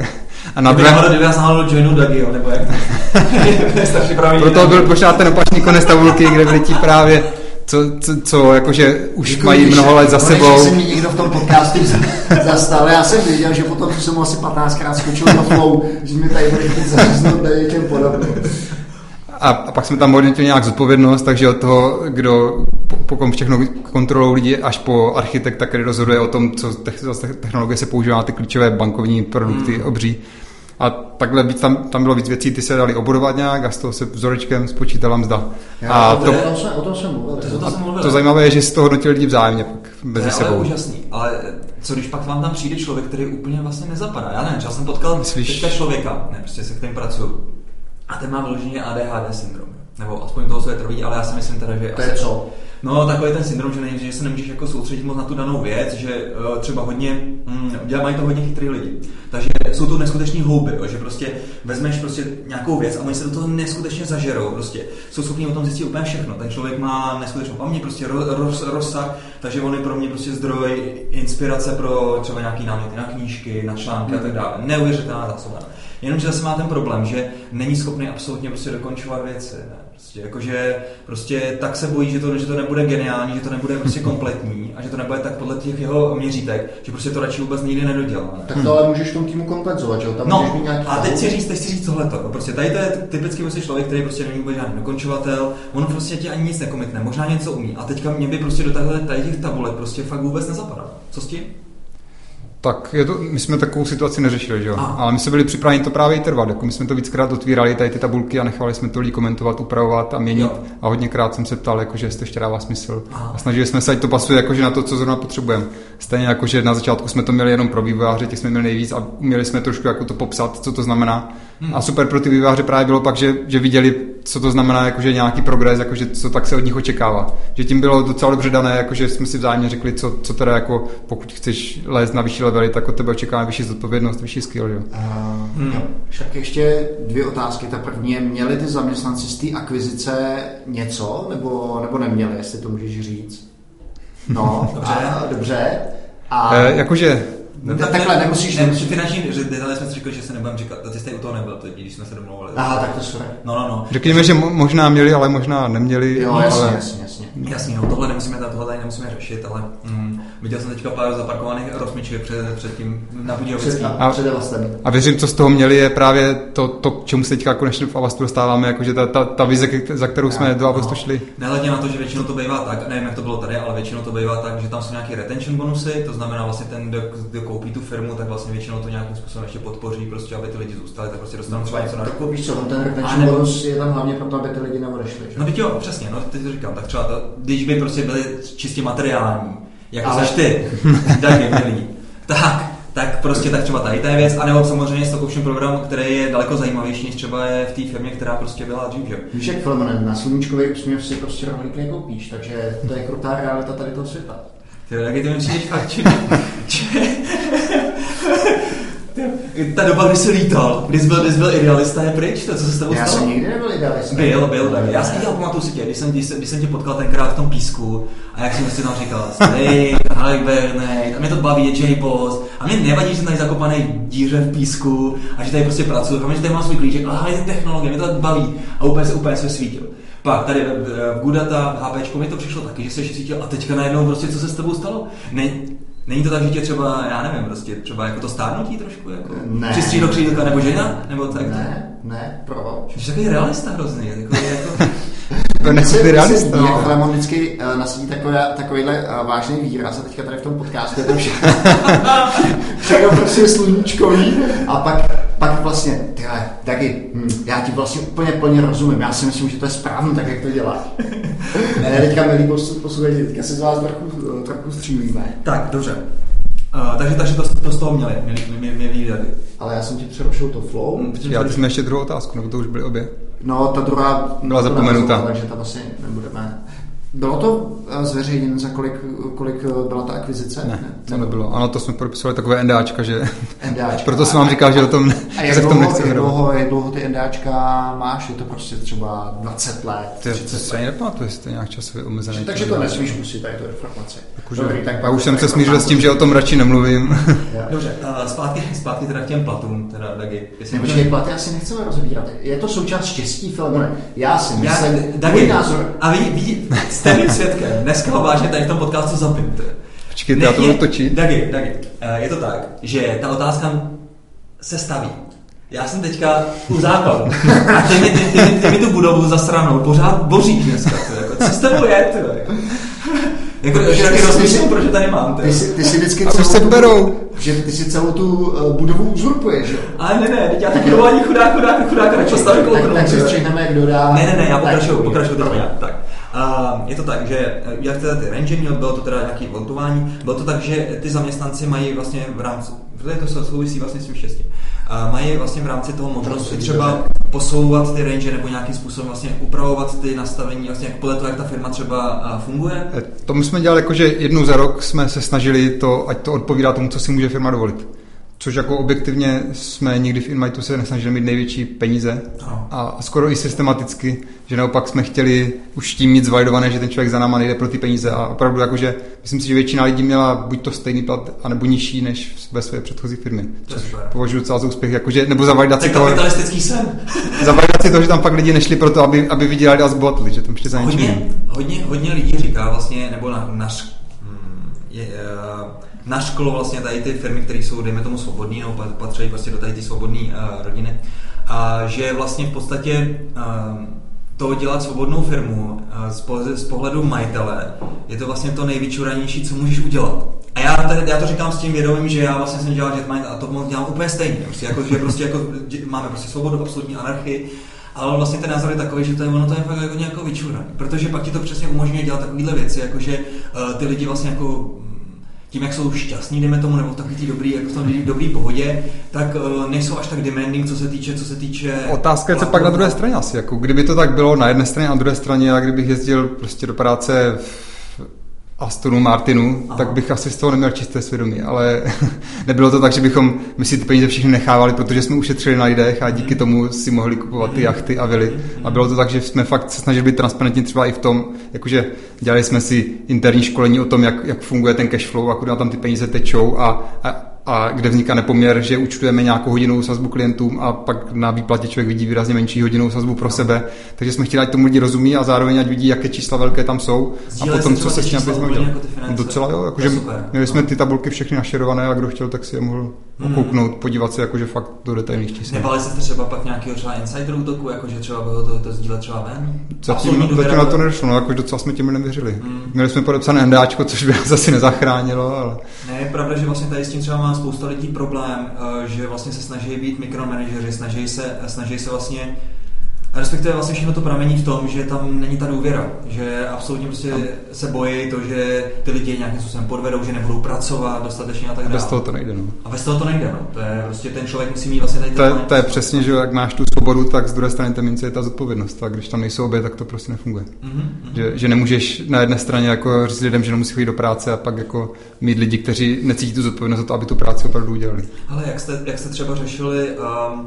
A na druhém... Já jsem hledal joinu Dagi, jo? Nebo jak to? Proto byl pořád ten opačný konec tabulky, kde byli ti právě Co, co, co jakože už Děkuji, mají mnoho let za sebou. Konečně se mi někdo v tom podcastu zastal. Já jsem věděl, že potom jsem mu asi patnáctkrát skočil do flow, že mi tady bude zaříznout na něčem podobném. A, a pak jsme tam hodnotili nějak zodpovědnost, takže od toho, kdo po, po kom všechno kontrolou lidí, až po architekta, který rozhoduje o tom, co technologie se používá na ty klíčové bankovní produkty hmm. obří. A takhle tam, tam bylo víc věcí, ty se dali obodovat nějak a z toho se vzorečkem spočítala mzda. Já, a to, to, je, to, o tom jsem mluvil. To, to, to, to zajímavé je, že si to hodnotili lidi vzájemně pak mezi sebou. To je úžasný, ale co když pak vám tam přijde člověk, který úplně vlastně nezapadá. Já nevím, já jsem potkal teďka člověka, ne, prostě se kterým pracuju. A ten má vyloženě A D H D syndrom. Nebo aspoň toho se trví, ale já si myslím teda, že... To asi, je co? No, takový ten syndrom, že, ne, že se nemůžeš jako soustředit moc na tu danou věc, že uh, třeba hodně, mm, mají to hodně chytrý lidi. Takže jsou to neskuteční houby, jo, že prostě vezmeš prostě nějakou věc a oni se do toho neskutečně zažerou, prostě jsou schopni o tom zjistit úplně všechno. Ten člověk má neskutečnou paměť, prostě ro, ro, rozsah, takže on je pro mě prostě zdroj inspirace pro třeba nějaký náměty na knížky, na články a tak dále. Neuvěřitelná zásoba. Jenomže zase má ten problém, že není schopný absolutně prostě dokončovat věci. Ne? Prostě, jakože prostě tak se bojí, že to, že to nebude geniální, že to nebude prostě kompletní a že to nebude tak podle těch jeho měřítek, že prostě to radši vůbec nikdy nedodělá. Ne? Tak to ale můžeš tomu týmu kompenzovat, že jo? Tam no, můžeš mít nějaký... a teď si říct, teď si říct tohleto. Prostě tady to je typicky prostě člověk, který prostě není vůbec žádný dokončovatel, on prostě ti ani nic nekomitne, možná něco umí. A teďka mě by prostě do tady těch tabulek prostě fakt vůbec nezapadá. Co s tím? Tak je to, my jsme takovou situaci neřešili, že jo? Ale my jsme byli připraveni to právě i trvat. Jako my jsme to víckrát otvírali tady ty tabulky a nechali jsme to lidi komentovat, upravovat a měnit. Jo. A hodněkrát jsem se ptal, jakože jestli to ještě dává smysl. Aha. A snažili jsme se, ať to pasuje jakože na to, co zrovna potřebujeme. Stejně jakože na začátku jsme to měli jenom pro vývojáře, těch jsme měli nejvíc a uměli jsme trošku jako to popsat, co to znamená. Hmm. A super pro ty vývojáře právě bylo pak, že, že viděli, co to znamená, jakože nějaký progres, jakože co tak se od nich očekává. Že tím bylo docela dobře dané, jakože jsme si vzájemně řekli, co, co teda jako, pokud chceš lézt na vyšší levely, tak od tebe očekáme vyšší zodpovědnost, vyšší skill, jo. Uh, hmm. jo. Však ještě dvě otázky. Ta první je, měli ty zaměstnanci z té akvizice něco, nebo, nebo neměli, jestli to můžeš říct? No, dobře. A, dobře. A... E, jakože... No, ne, takhle nemusíš... Ne, nemusíš. Finanční detaily jsme si řekli, že se nebudeme čekat, a ty jste u toho nebyl, teď, když jsme se domlouvali. Aha, tak to super. No, no, no. Řekněme, že možná měli, ale možná neměli. Jo, jasně, ale... jasně, jasně. Jasně, no, tohle nemusíme, tohle tady nemusíme řešit, ale mm, viděl jsem teďka pár zaparkovaných rozmiček před, před tím na Budějovický. A, a věřím, co z toho měli, je právě to, to čemu se teďka konečně v Avastu dostáváme, jakože ta, ta, ta vize, za kterou jsme do Avastu šli. Nehledě na to, že většinou to bývá tak, nevím, jak to bylo tady, ale většinou to bývá tak, že tam jsou nějaké retention bonusy, to znamená vlastně ten, kdo koupí tu firmu, tak vlastně většinou to nějakým způsobem ještě podpoří, prostě aby ty lidi zůstali, tak prostě dostanou třeba něco na. Tak koupíš co, ten retention nebo... bonus je tam hlavně proto, aby ty lidi neodešli. No teď jo, přesně, no teď to říkám, tak třeba to, když by prostě byli čistě materiální, jako ale... seš ty, daně měli, tak, tak prostě tak třeba tady ta je věc, anebo samozřejmě s takovým programem, který je daleko zajímavější, než třeba je v té firmě, která prostě byla dřív, že? Víš jak, Filemone, na sluníčkový úsměv si prostě rohlík nekoupíš, takže to je krutá realita tady toho světa. Tyjo, taky ty mi přijdeš fakt, či... Ta doba, kdy jsi lítal, když byl, když byl idealista, je pryč, to, co se s tebou stalo? Já jsem nikdy nebyl idealista. Byl, byl, tak. Já jsem dělal, pamatuju si tě, když jsem, když, když jsem tě potkal tenkrát v tom písku a jak jsem prostě tam říkal, stay, hibernate, a mě to baví, je J-Post, a mě nevadí, že jsem tady zakopaný díře v písku a že tady prostě pracuji, a mě, že tady mám svůj klíček, ale hlavně technologie, mě to baví a úplně se úplně se svítil. Pak tady v Good Data, v HPčku, mi to přišlo taky, že se svítil a teďka najednou prostě, co se s tebou stalo? Ne, není to tak, že tě třeba, já nevím, prostě třeba jako to stárnutí trošku, jako přistřídlo křídlka nebo žena, nebo tak? Ne, ne, proč? Jsi takový realista hrozný, takový jako... To nechci ty realista, no. Ale mám vždycky nasadí takovýhle vážný výraz a teďka tady v tom podcastu je to všechno. Všechno prostě sluníčkový a pak... Pak vlastně, tyhle, taky, hm, já ti vlastně úplně plně rozumím, já si myslím, že to je správně tak, jak to děláš. Ne, teďka milí posluchači, teďka se z vás trochu, trochu střílíme. Tak, dobře. Uh, takže takže to, to z toho měli, měli, měli, měli výdali. Ale já jsem ti přerušil to flow. Hmm, já tady jsme ještě druhou otázku, nebo to už byly obě? No, ta druhá byla zapomenutá. Takže tam asi nebudeme... Bylo to zveřejněno, za kolik, kolik byla ta akvizice? Ne, to nebylo. Ano, to jsme propisovali takové NDAčka, že... NDAčka. Proto jsem vám říkal, že do tom, a jak dlouho, nechci jak dlouho, jak dlouho ty NDAčka máš? Je to prostě třeba dvacet let, třicet let. To se ani nepamatuji, jestli to je nějak časově omezený. Takže to nesmíš pustit, tady tu informaci. Dobrý, tak já už jsem se smířil s tím, že o tom radši nemluvím. Dobře, zpátky, zpátky teda k těm platům, teda Dagi. Nebočkej, platy asi nechceme rozebírat. Je to součást štěstí, Filemone. Já si myslím, můj názor. A vy jste mým svědkem. Dneska ho vážně tady v tom podcastu zapimte. Počkejte, já to budu točit. Dagi, Dagi, je to tak, že ta otázka se staví. Já jsem teďka u základu. A ty mi, ty, ty, ty, ty mi tu budovu zasranou. Pořád boříš dneska. Jako, co s tebou je, ty? Jako, že taky rozmyslím, proč tady mám. Ty, ty si vždycky celou tu, že ty si celou tu budovu uzurpuješ, jo? Ale ne, ne, teď já taky dovolání chudák, chudák, chudák, radši stavím kouknout. Tak si střihneme, jak dodá. Ne, ne, ne, já pokračuju, pokračuju teď já, tak. A je to tak, že jak teda ty range měl, bylo to teda nějaké voltování, bylo to tak, že ty zaměstnanci mají vlastně v rámci, protože to souvisí vlastně s tím štěstím, mají vlastně v rámci toho možnosti třeba posouvat ty range nebo nějakým způsobem vlastně upravovat ty nastavení, vlastně jak podle toho, jak ta firma třeba funguje? To my jsme dělali jako, že jednou za rok jsme se snažili to, ať to odpovídá tomu, co si může firma dovolit. Což jako objektivně jsme nikdy v InMiteu se nesnažili mít největší peníze a skoro i systematicky, že naopak jsme chtěli už tím mít zvalidované, že ten člověk za náma nejde pro ty peníze a opravdu jakože myslím si, že většina lidí měla buď to stejný plat, anebo nižší než ve své předchozí firmě, což považuji docela za úspěch, jakože, nebo za validaci toho, za validaci toho, že tam pak lidi nešli pro to, aby, aby vydělali a zbohatli, že tam šli za něčím. Hodně, hodně, hodně lidí říká vlastně, nebo na, na je, uh... na školu vlastně tady ty firmy, které jsou, dejme tomu, svobodní, nebo patří prostě do tady ty svobodné uh, rodiny, a že vlastně v podstatě uh, to dělat svobodnou firmu uh, z, po, z pohledu majitele je to vlastně to nejvyčuranější, co můžeš udělat. A já, tady, já to říkám s tím vědomím, že já vlastně jsem dělal JetMind a to dělám úplně stejně, prostě, jako, že prostě jako, máme prostě svobodu, absolutní anarchii, ale vlastně ten názor je takový, že to je, ono to je fakt jako nějakou vyčuraný, protože pak ti to přesně umožňuje dělat takovéhle věci, jakože uh, ty lidi vlastně jako tím, jak jsou šťastní, jdeme tomu, nebo takový ty dobrý, jako v dobrý pohodě, tak uh, nejsou až tak demanding, co se týče, co se týče... Otázka je, co pak na druhé straně asi, jako kdyby to tak bylo na jedné straně, a na druhé straně, já kdybych jezdil prostě do práce v Astonu Martinu, aha, tak bych asi z toho neměl čisté svědomí, ale nebylo to tak, že bychom my si ty peníze všichni nechávali, protože jsme ušetřili na lidech a díky tomu si mohli kupovat ty jachty a vily. A bylo to tak, že jsme fakt se snažili být transparentní třeba i v tom, jakože dělali jsme si interní školení o tom, jak, jak funguje ten cash flow a kudy tam ty peníze tečou a, a a kde vzniká nepoměr, že účtujeme nějakou hodinovou sazbu klientům a pak na výplatě člověk vidí výrazně menší hodinovou sazbu pro sebe. Takže jsme chtěli, ať tomu lidi rozumí a zároveň ať vidí, jaké čísla velké tam jsou. Sdílej a potom, co se chtěli, abychom dělali. Docela jo, jakože měli jsme ty tabulky všechny našerované a kdo chtěl, tak si je mohl okouknout, hmm. podívat se jakože fakt do detailních čísel. Nebali jste třeba pak nějakého třeba insider útoku, jakože třeba bylo to, to sdílet třeba ven? Zatím, zatím na to nedošlo, no, jakože docela jsme těmi nevěřili. Hmm. Měli jsme podepsané NDAčko, což by nás asi nezachránilo, ale... Ne, je pravda, že vlastně tady s tím třeba má spousta lidí problém, že vlastně se snaží být mikromanageři, snaží se, snaží se vlastně... A respektive vlastně všechno to pramení v tom, že tam není ta důvěra, že absolutně prostě se bojí to, že ty lidi nějakým způsobem podvedou, že nebudou pracovat dostatečně a tak dále. Bez toho to nejde, no. A bez toho to nejde, no. To je prostě ten člověk musí mít vlastně tady... To, to je přesně, že jak máš tu svobodu, tak z druhé strany té mince je ta zodpovědnost. A když tam nejsou obě, tak to prostě nefunguje. Mm-hmm. Že, že nemůžeš na jedné straně jako říct lidem, že nemusí chodit do práce a pak jako mít lidi, kteří necítí tu zodpovědnost za to, aby tu práci opravdu udělali. Ale jak jste, jak jste třeba řešili... Um...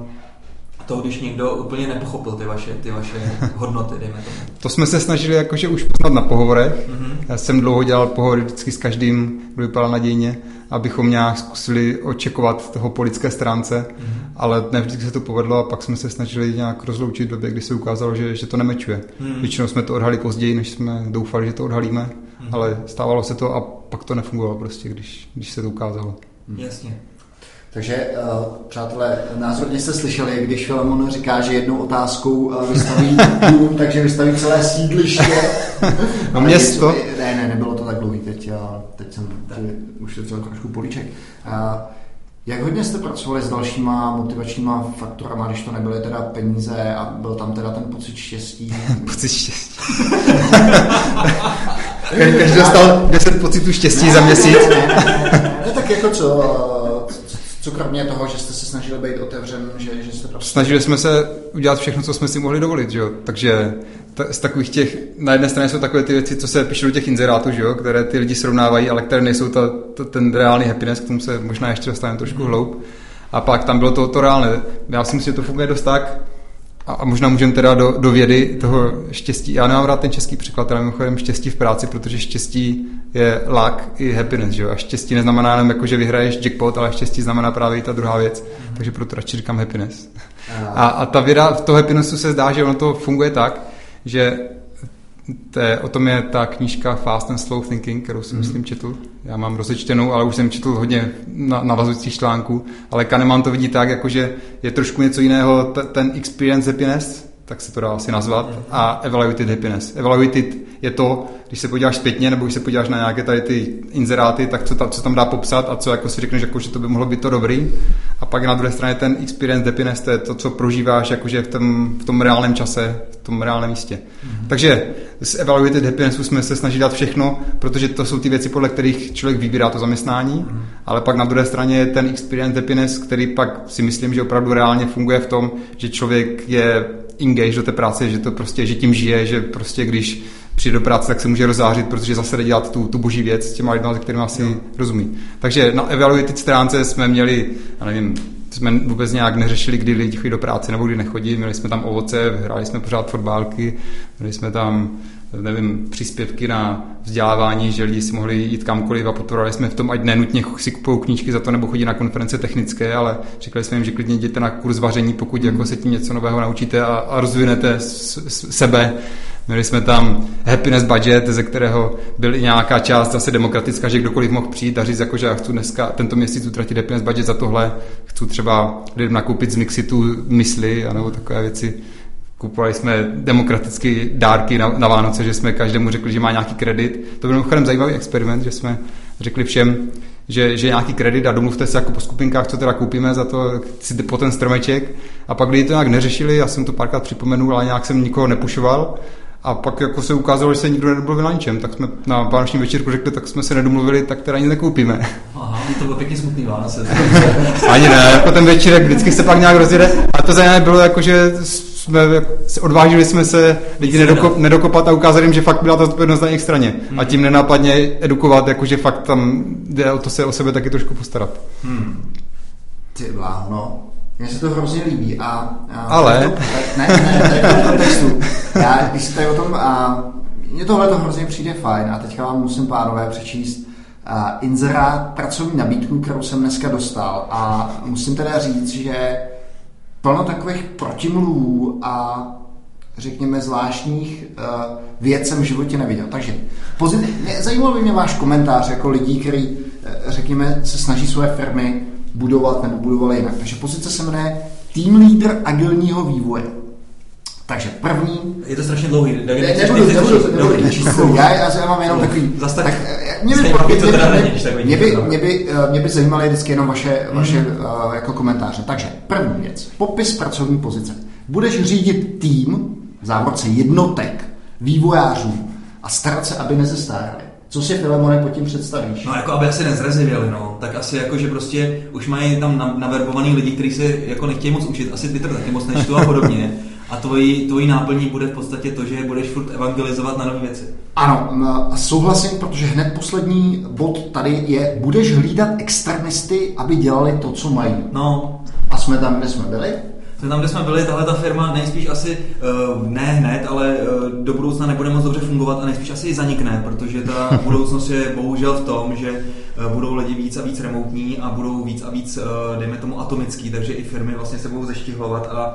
to, když někdo úplně nepochopil ty vaše, ty vaše hodnoty, dejme tomu. To jsme se snažili jakože už poznat na pohovorech. Mm-hmm. Já jsem dlouho dělal pohovory vždycky s každým, kdo vypadal nadějně, abychom nějak zkusili očekovat toho po lidské stránce, mm-hmm. ale ne vždycky se to povedlo a pak jsme se snažili nějak rozloučit v době, kdy se ukázalo, že, že to nemečuje. Mm-hmm. Většinou jsme to odhalili později, než jsme doufali, že to odhalíme, mm-hmm. ale stávalo se to a pak to nefungovalo prostě, když, když se to ukázalo. Mm. Jasně. Takže, přátelé, názorně jste slyšeli, když Filemon říká, že jednou otázkou vystaví dům, takže vystaví celé sídliště. No město. Něco, ne, ne, nebylo to tak dlouhý teď, teď jsem ušetřil trošku políček. Jak hodně jste pracovali s dalšíma motivačníma faktorama, když to nebyly teda peníze a byl tam teda ten pocit štěstí? Pocit štěstí. Každý dostal deset pocitů štěstí ne, za měsíc. Ne, ne, ne, tak jako co... Co kromě toho, že jste se snažili být otevřen, že, že jste prostě... Snažili jsme se udělat všechno, co jsme si mohli dovolit, že jo? Takže ta, z takových těch... Na jedné straně jsou takové ty věci, co se píšou do těch inzerátů, že jo? Které ty lidi srovnávají, ale které nejsou ta, ta, ten reálný happiness, k tomu se možná ještě dostaneme trošku hloub. A pak tam bylo to, to reálné. Já si myslím, že to funguje dost tak... A možná můžeme teda do, do vědy toho štěstí. Já nemám rád ten český překlad, ale mimochodem štěstí v práci, protože štěstí je luck i happiness, že jo? A štěstí neznamená jenom jako, že vyhraješ jackpot, ale štěstí znamená právě i ta druhá věc. Mm-hmm. Takže proto radši říkám happiness. Mm-hmm. A, a ta věda v toho happinessu se zdá, že ono to funguje tak, že to je, o tom je ta knížka Fast and Slow Thinking, kterou jsem mm-hmm. myslím četl. Já mám rozečtenou, ale už jsem četl hodně navazujících článků, ale Kahneman to vidí tak, jakože je trošku něco jiného, t- ten experience happiness, tak se to dá asi nazvat, a evaluated happiness. Evaluated je to, když se podíváš zpětně, nebo když se podíváš na nějaké tady ty inzeráty, tak co, ta, co tam dá popsat a co jako si řekneš, jako, že to by mohlo být to dobrý. A pak na druhé straně ten experience happiness, to je to, co prožíváš jakože v tom, v tom reálném čase, v tom reálném místě. Mm-hmm. Takže z evaluated happinessu jsme se snažili dát všechno, protože to jsou ty věci, podle kterých člověk vybírá to zaměstnání, mm-hmm. ale pak na druhé straně je ten experience happiness, který pak si myslím, že opravdu reálně funguje v tom, že člověk je engage do té práce, že to prostě, že tím žije, že prostě když přijde do práce, tak se může rozzářit, protože zase jde dělat tu, tu boží věc s těma lidmi, kterými asi no. rozumí. Takže na evaluated stránce jsme měli, já nevím, jsme vůbec nějak neřešili, kdy lidi chodí do práce nebo kdy nechodí, měli jsme tam ovoce, hráli jsme pořád fotbálky, měli jsme tam, nevím, příspěvky na vzdělávání, že lidi si mohli jít kamkoliv a podporovali jsme v tom, ať nenutně si kupují knížky za to nebo chodí na konference technické, ale říkali jsme jim, že klidně jděte na kurz vaření, pokud jako se tím něco nového naučíte a, a rozvinete s, s, sebe. Měli jsme tam happiness budget, ze kterého byl i nějaká část zase demokratická, že kdokoliv mohl přijít a říct, jako, že já chci dneska tento měsíc utratit happiness budget za tohle, chci třeba lidem nakoupit z Mixitu mysli anebo takové věci. Kupovali jsme demokraticky dárky na, na Vánoce, že jsme každému řekli, že má nějaký kredit. To byl mimochodem zajímavý experiment, že jsme řekli všem, že, že nějaký kredit a domluvte se jako po skupinkách, co teda koupíme za to, po ten stromeček. A pak lidi to nějak neřešili, já jsem to párkrát připomenul, ale nějak jsem nikoho nepušoval. A pak jako se ukázalo, že se nikdo nedomluvil na ničem, tak jsme na vánoční večírku řekli, tak jsme se nedomluvili, tak teda nic nekoupíme. Aha, to bylo pěkně smutný Vánoce. Ani ne, jako ten večírek vždycky se pak nějak rozjede. A to zajímavé bylo, jako, že jsme odvážili jsme se lidi nedokop, nedokopat a ukázali jim, že fakt byla ta zodpovědnost na jejich straně. Hmm. A tím nenápadně edukovat, jakože fakt tam jde o to se o sebe taky trošku postarat. Hmm. Ty vláhno. Mně se to hrozně líbí a... a Ale... To, ne, ne, tady v kontextu. Já, když se tady o tom... A, mně tohle to hrozně přijde fajn a teďka vám musím, pánové, přečíst a, inzerát pracovní nabídku, kterou jsem dneska dostal a musím teda říct, že plno takových protimluvů a řekněme zvláštních a, věc jsem v životě neviděl. Takže pozitivně, zajímalo by mě váš komentář jako lidí, kteří řekněme se snaží svoje firmy budovat nebo budovali jinak. Takže pozice se jmenuje Team Leader agilního vývoje. Takže první... Je to strašně dlouhý. Já mám jenom takový... Mě by zajímaly vždycky jenom vaše, vaše uh, jako komentáře. Takže první věc. Popis pracovní pozice. Budeš řídit tým, v závorce jednotek, vývojářů a starat se, aby nezestárali. Co si, Filemone, pod tím představíš? No jako, aby asi nezrezivěli, no. Tak asi jako, že prostě už mají tam naverbovaný lidi, kteří se jako nechtějí moc učit, asi Twitter taky moc nečtu a podobně. A tvojí, tvojí náplní bude v podstatě to, že budeš furt evangelizovat na nové věci. Ano, souhlasím, protože hned poslední bod tady je, budeš hlídat extremisty, aby dělali to, co mají. No. A jsme tam, kde jsme byli? Tam, kde jsme byli, tahle ta firma nejspíš asi uh, ne hned, ale uh, do budoucna nebude moc dobře fungovat a nejspíš asi i zanikne, protože ta budoucnost je bohužel v tom, že uh, budou lidi víc a víc remotní a budou víc a víc, uh, dejme tomu, atomický, takže i firmy vlastně se budou zeštihlovat a,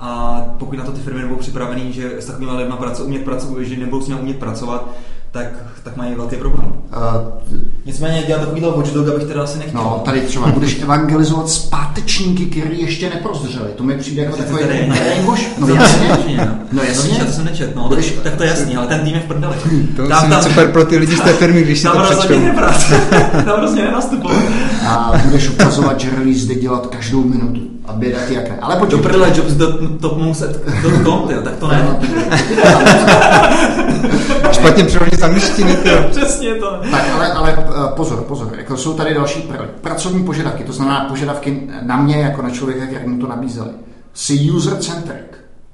a pokud na to ty firmy nebudou připravený, že s takovými lidmi pracu, umět pracovat, že nebudou s nimi umět pracovat, tak, tak mají velký problém. Uh, Nicméně dělat takovýhle watchdog, abych teda asi nechtěl. No, tady třeba budeš evangelizovat zpátečníky, který ještě neprozřeli. To mi přijde jako takový... Nejbož? No jasně. No jasně. No, to jsem nečet, no. Budeš... Tak to je jasný, ale ten tým je v prdeli. To musím tam... super pro ty lidi z té firmy, když si to přečtou. Tam prostě nenastupují. A budeš ukazovat, že release jde dělat každou minutu. A běda ty jak ne. Ale pojď. Do prdele jobs do Top Monks do tom, tak to ne. Špatně přeložit z angličtiny. Přesně to. Tak, ale, ale pozor, pozor. Jako jsou tady další první. Pracovní požadavky, to znamená požadavky na mě jako na člověka, který mu to nabízeli. Jsi user-centric.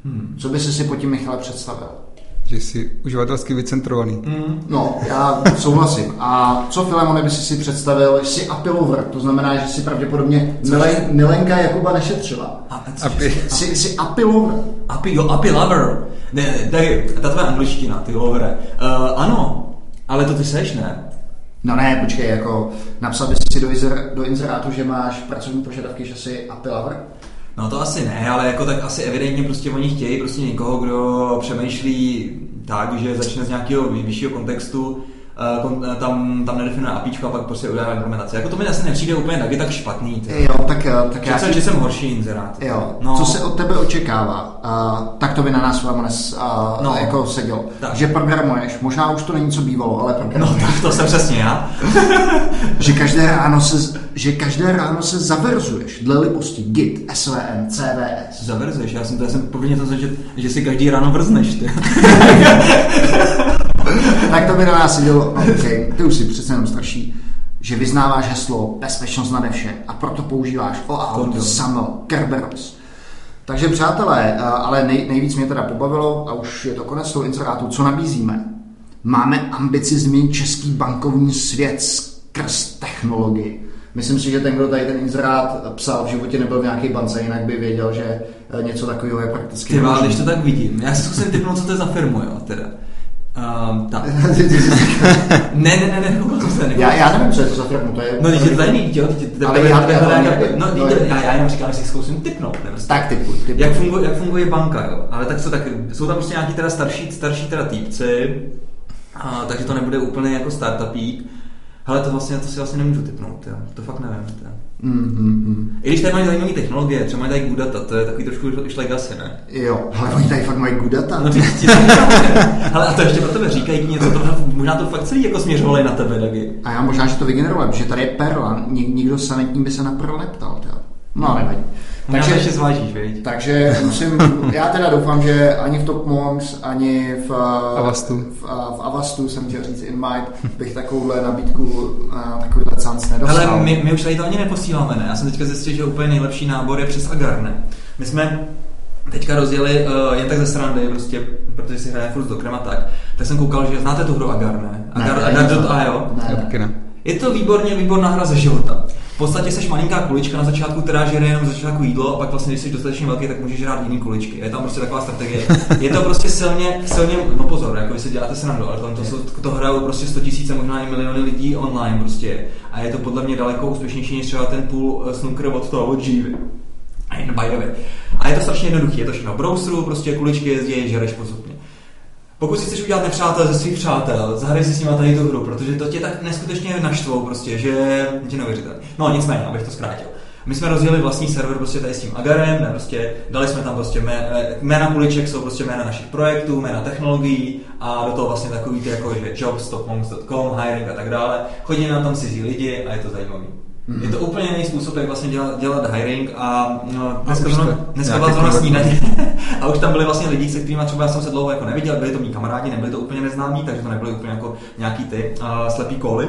Hmm. Co by si si pod tím, Michale, představil? Že jsi uživatelsky vycentrovaný. Hmm. No, já souhlasím. A co, Filemone, by si si představil? Jsi apilover, to znamená, že si pravděpodobně Milen, Milenka Jakuba nešetřila. A, a jsi, jsi, jsi apilover. Api, jo, apilover. Ne, tady, ta tvoje angličtina, ty lovere. Uh, ano, ale to ty seš, ne? No ne, počkej, jako napsal bys si do, inzer, do inzerátu, že máš pracovní požadavky, že jsi apilover? No to asi ne, ale jako tak asi evidentně prostě oni chtějí prostě někoho, kdo přemýšlí tak, že začne z nějakého vyššího kontextu, tam, tam nedefinuje apíčko a pak prostě udělá implementaci. Jako to mi asi nepřijde úplně taky tak špatný. Jo, tak, tak že já... Jsem, že jsem horší inzerát. Jo, no. Co se od tebe očekává, uh, tak to by na nás Filemones uh, no. jako sedělo. Tak. Že programuješ, možná už to není co bývalo, ale programuješ. No tak to jsem přesně já. že, každé ráno se, že každé ráno se zaverzuješ dle libosti Git, S V M, C V S. Zaverzuješ, já jsem to, já jsem povinně to začít, že si každý ráno vrzneš, ty. Tak to by na nás dělo, okay, ty už jsi přece jenom starší, že vyznáváš heslo bezpečnost nade vše a proto používáš OAuth, SAML, Kerberos. Takže přátelé, ale nej, nejvíc mě teda pobavilo a už je to konec toho inzerátu, co nabízíme. Máme ambici změnit český bankovní svět skrz technologii. Myslím si, že ten, kdo tady ten inzerát psal, v životě nebyl v nějaké bance, jinak by věděl, že něco takového je prakticky nemožné. Ty vál, když to tak vidím, já si zkusím typnout, co to je za firmu, jo, teda. Um, tak. ne, ne, ne, ne, ne. Já, já nevím, co je to za firmu, to je... No, když je to tajný, jo, ale já jenom říkám, že si zkusím typnout. Tak typuj, typuj. Jak funguje, jak funguje banka, jo, ale tak co tak, jsou tam prostě nějaký teda starší, starší teda týpci, a, takže to nebude úplně jako startupík. Hele, to vlastně, to si vlastně nemůžu typnout, jo, to fakt nevím, jo. Mm, mm, mm. I když tady mají zajímavé technologie, třeba mají tady Good Data, to je takový trošku šlegasy, ne? Jo, ale oni tady fakt mají Good Data. No, ale a to ještě pro tebe říkají něco, to, možná to fakt celý jako směřovali na tebe, taky. A já možná, že to vygenerujem, že tady je perla, Nik, nikdo sanitní by se na perla neptal, jo. No, nevadí. Takže ještě zvážíš, viď? Takže musím, já teda doufám, že ani v Top Monks, ani v, Avastu. v, v Avastu, jsem chtěl říct InMite, bych takovouhle nabídku, takovýhle canc nedostal. Ale my, my už tady to ani neposíláme, ne? Já jsem teďka zjistil, že úplně nejlepší nábor je přes Agar, ne? My jsme teďka rozjeli uh, jen tak ze srandy, prostě, protože si hraje furt s dokrem a tak, tak jsem koukal, že znáte tu hru Agar, ne? Agar, Agar tečka i o? Ne, je to výborně, výborná hra ze života. V podstatě seš malinká kulička na začátku, která žere jenom začátku jídlo, a pak vlastně, když jsi dostatečně velký, tak můžeš žrát jiný kuličky. Je tam prostě taková strategie. Je to prostě silně, silně, no pozor, jako vy se děláte se na dole, ale to, to, to hrajou prostě sto tisíc, možná i miliony lidí online prostě. A je to podle mě daleko úspěšnější, než třeba ten půl snooker od toho od Jivy. A jen by the way. A je to strašně jednoduché, je to všechno browseru, prostě kuličky jezdí, žereš postupně. Pokud si chceš udělat nepřátel ze svých přátel, zahraj si s nima tady tu hru, protože to tě tak neskutečně naštvou prostě, že tě neuvěřitelné. No nicméně, abych to zkrátil. My jsme rozjeli vlastní server prostě tady s tím Agarem, ne, prostě, dali jsme tam prostě mé, jména kuliček, jsou prostě jména našich projektů, jména technologií a do toho vlastně takový ty jako že jobs, top monks tečka com, hiring a tak dále. Chodí nám tam cizí lidi a je to zajímavý. Mm-hmm. Je to úplně jiný způsob, jak vlastně dělat, dělat hiring a no, dneska, no, dneska byla zrovna snídaně a už tam byli vlastně lidi, se kterými třeba já jsem se dlouho jako neviděl, byli to mý kamarádi, nebyli to úplně neznámí, takže to nebyly úplně jako nějaký ty uh, slepý koly.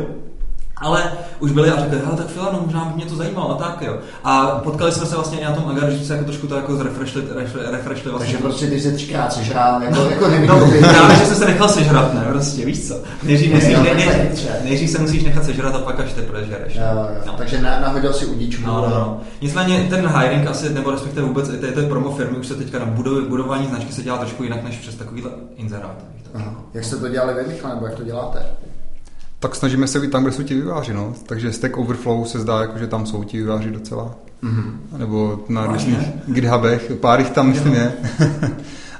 Ale už byli a řekli, hele tak Fila, no možná by mě to zajímalo a tak jo. A potkali jsme se vlastně na tom Agar, že se jako trošku to jako zrefreshli, refreshli vlastně. Takže prostě ty se třikrát sežral, jako, jako nevíš. No, právě, že jsem se nechal sežrat, ne, prostě, víš co. Nejdřív, ne, musíš, ne, ne, nejdřív se musíš nechat sežrat a pak až teprve žereš. Jo, jo. No. Takže nahodil si udíčku. No, no, no. Nicméně ten hiring asi, nebo respektive vůbec i té promo firmy, už se teďka na budování značky se dělá trošku jinak, než přes takovýhle inzerát. Jak jste to dělali vy, Michal, nebo jak to děláte? Tak snažíme se být tam, kde jsou ti vývojáři, no. Takže Stack Overflow se zdá, jako, že tam jsou ti vývojáři docela. Mm-hmm. Nebo na různých GitHubech, pár jich tam myslím je.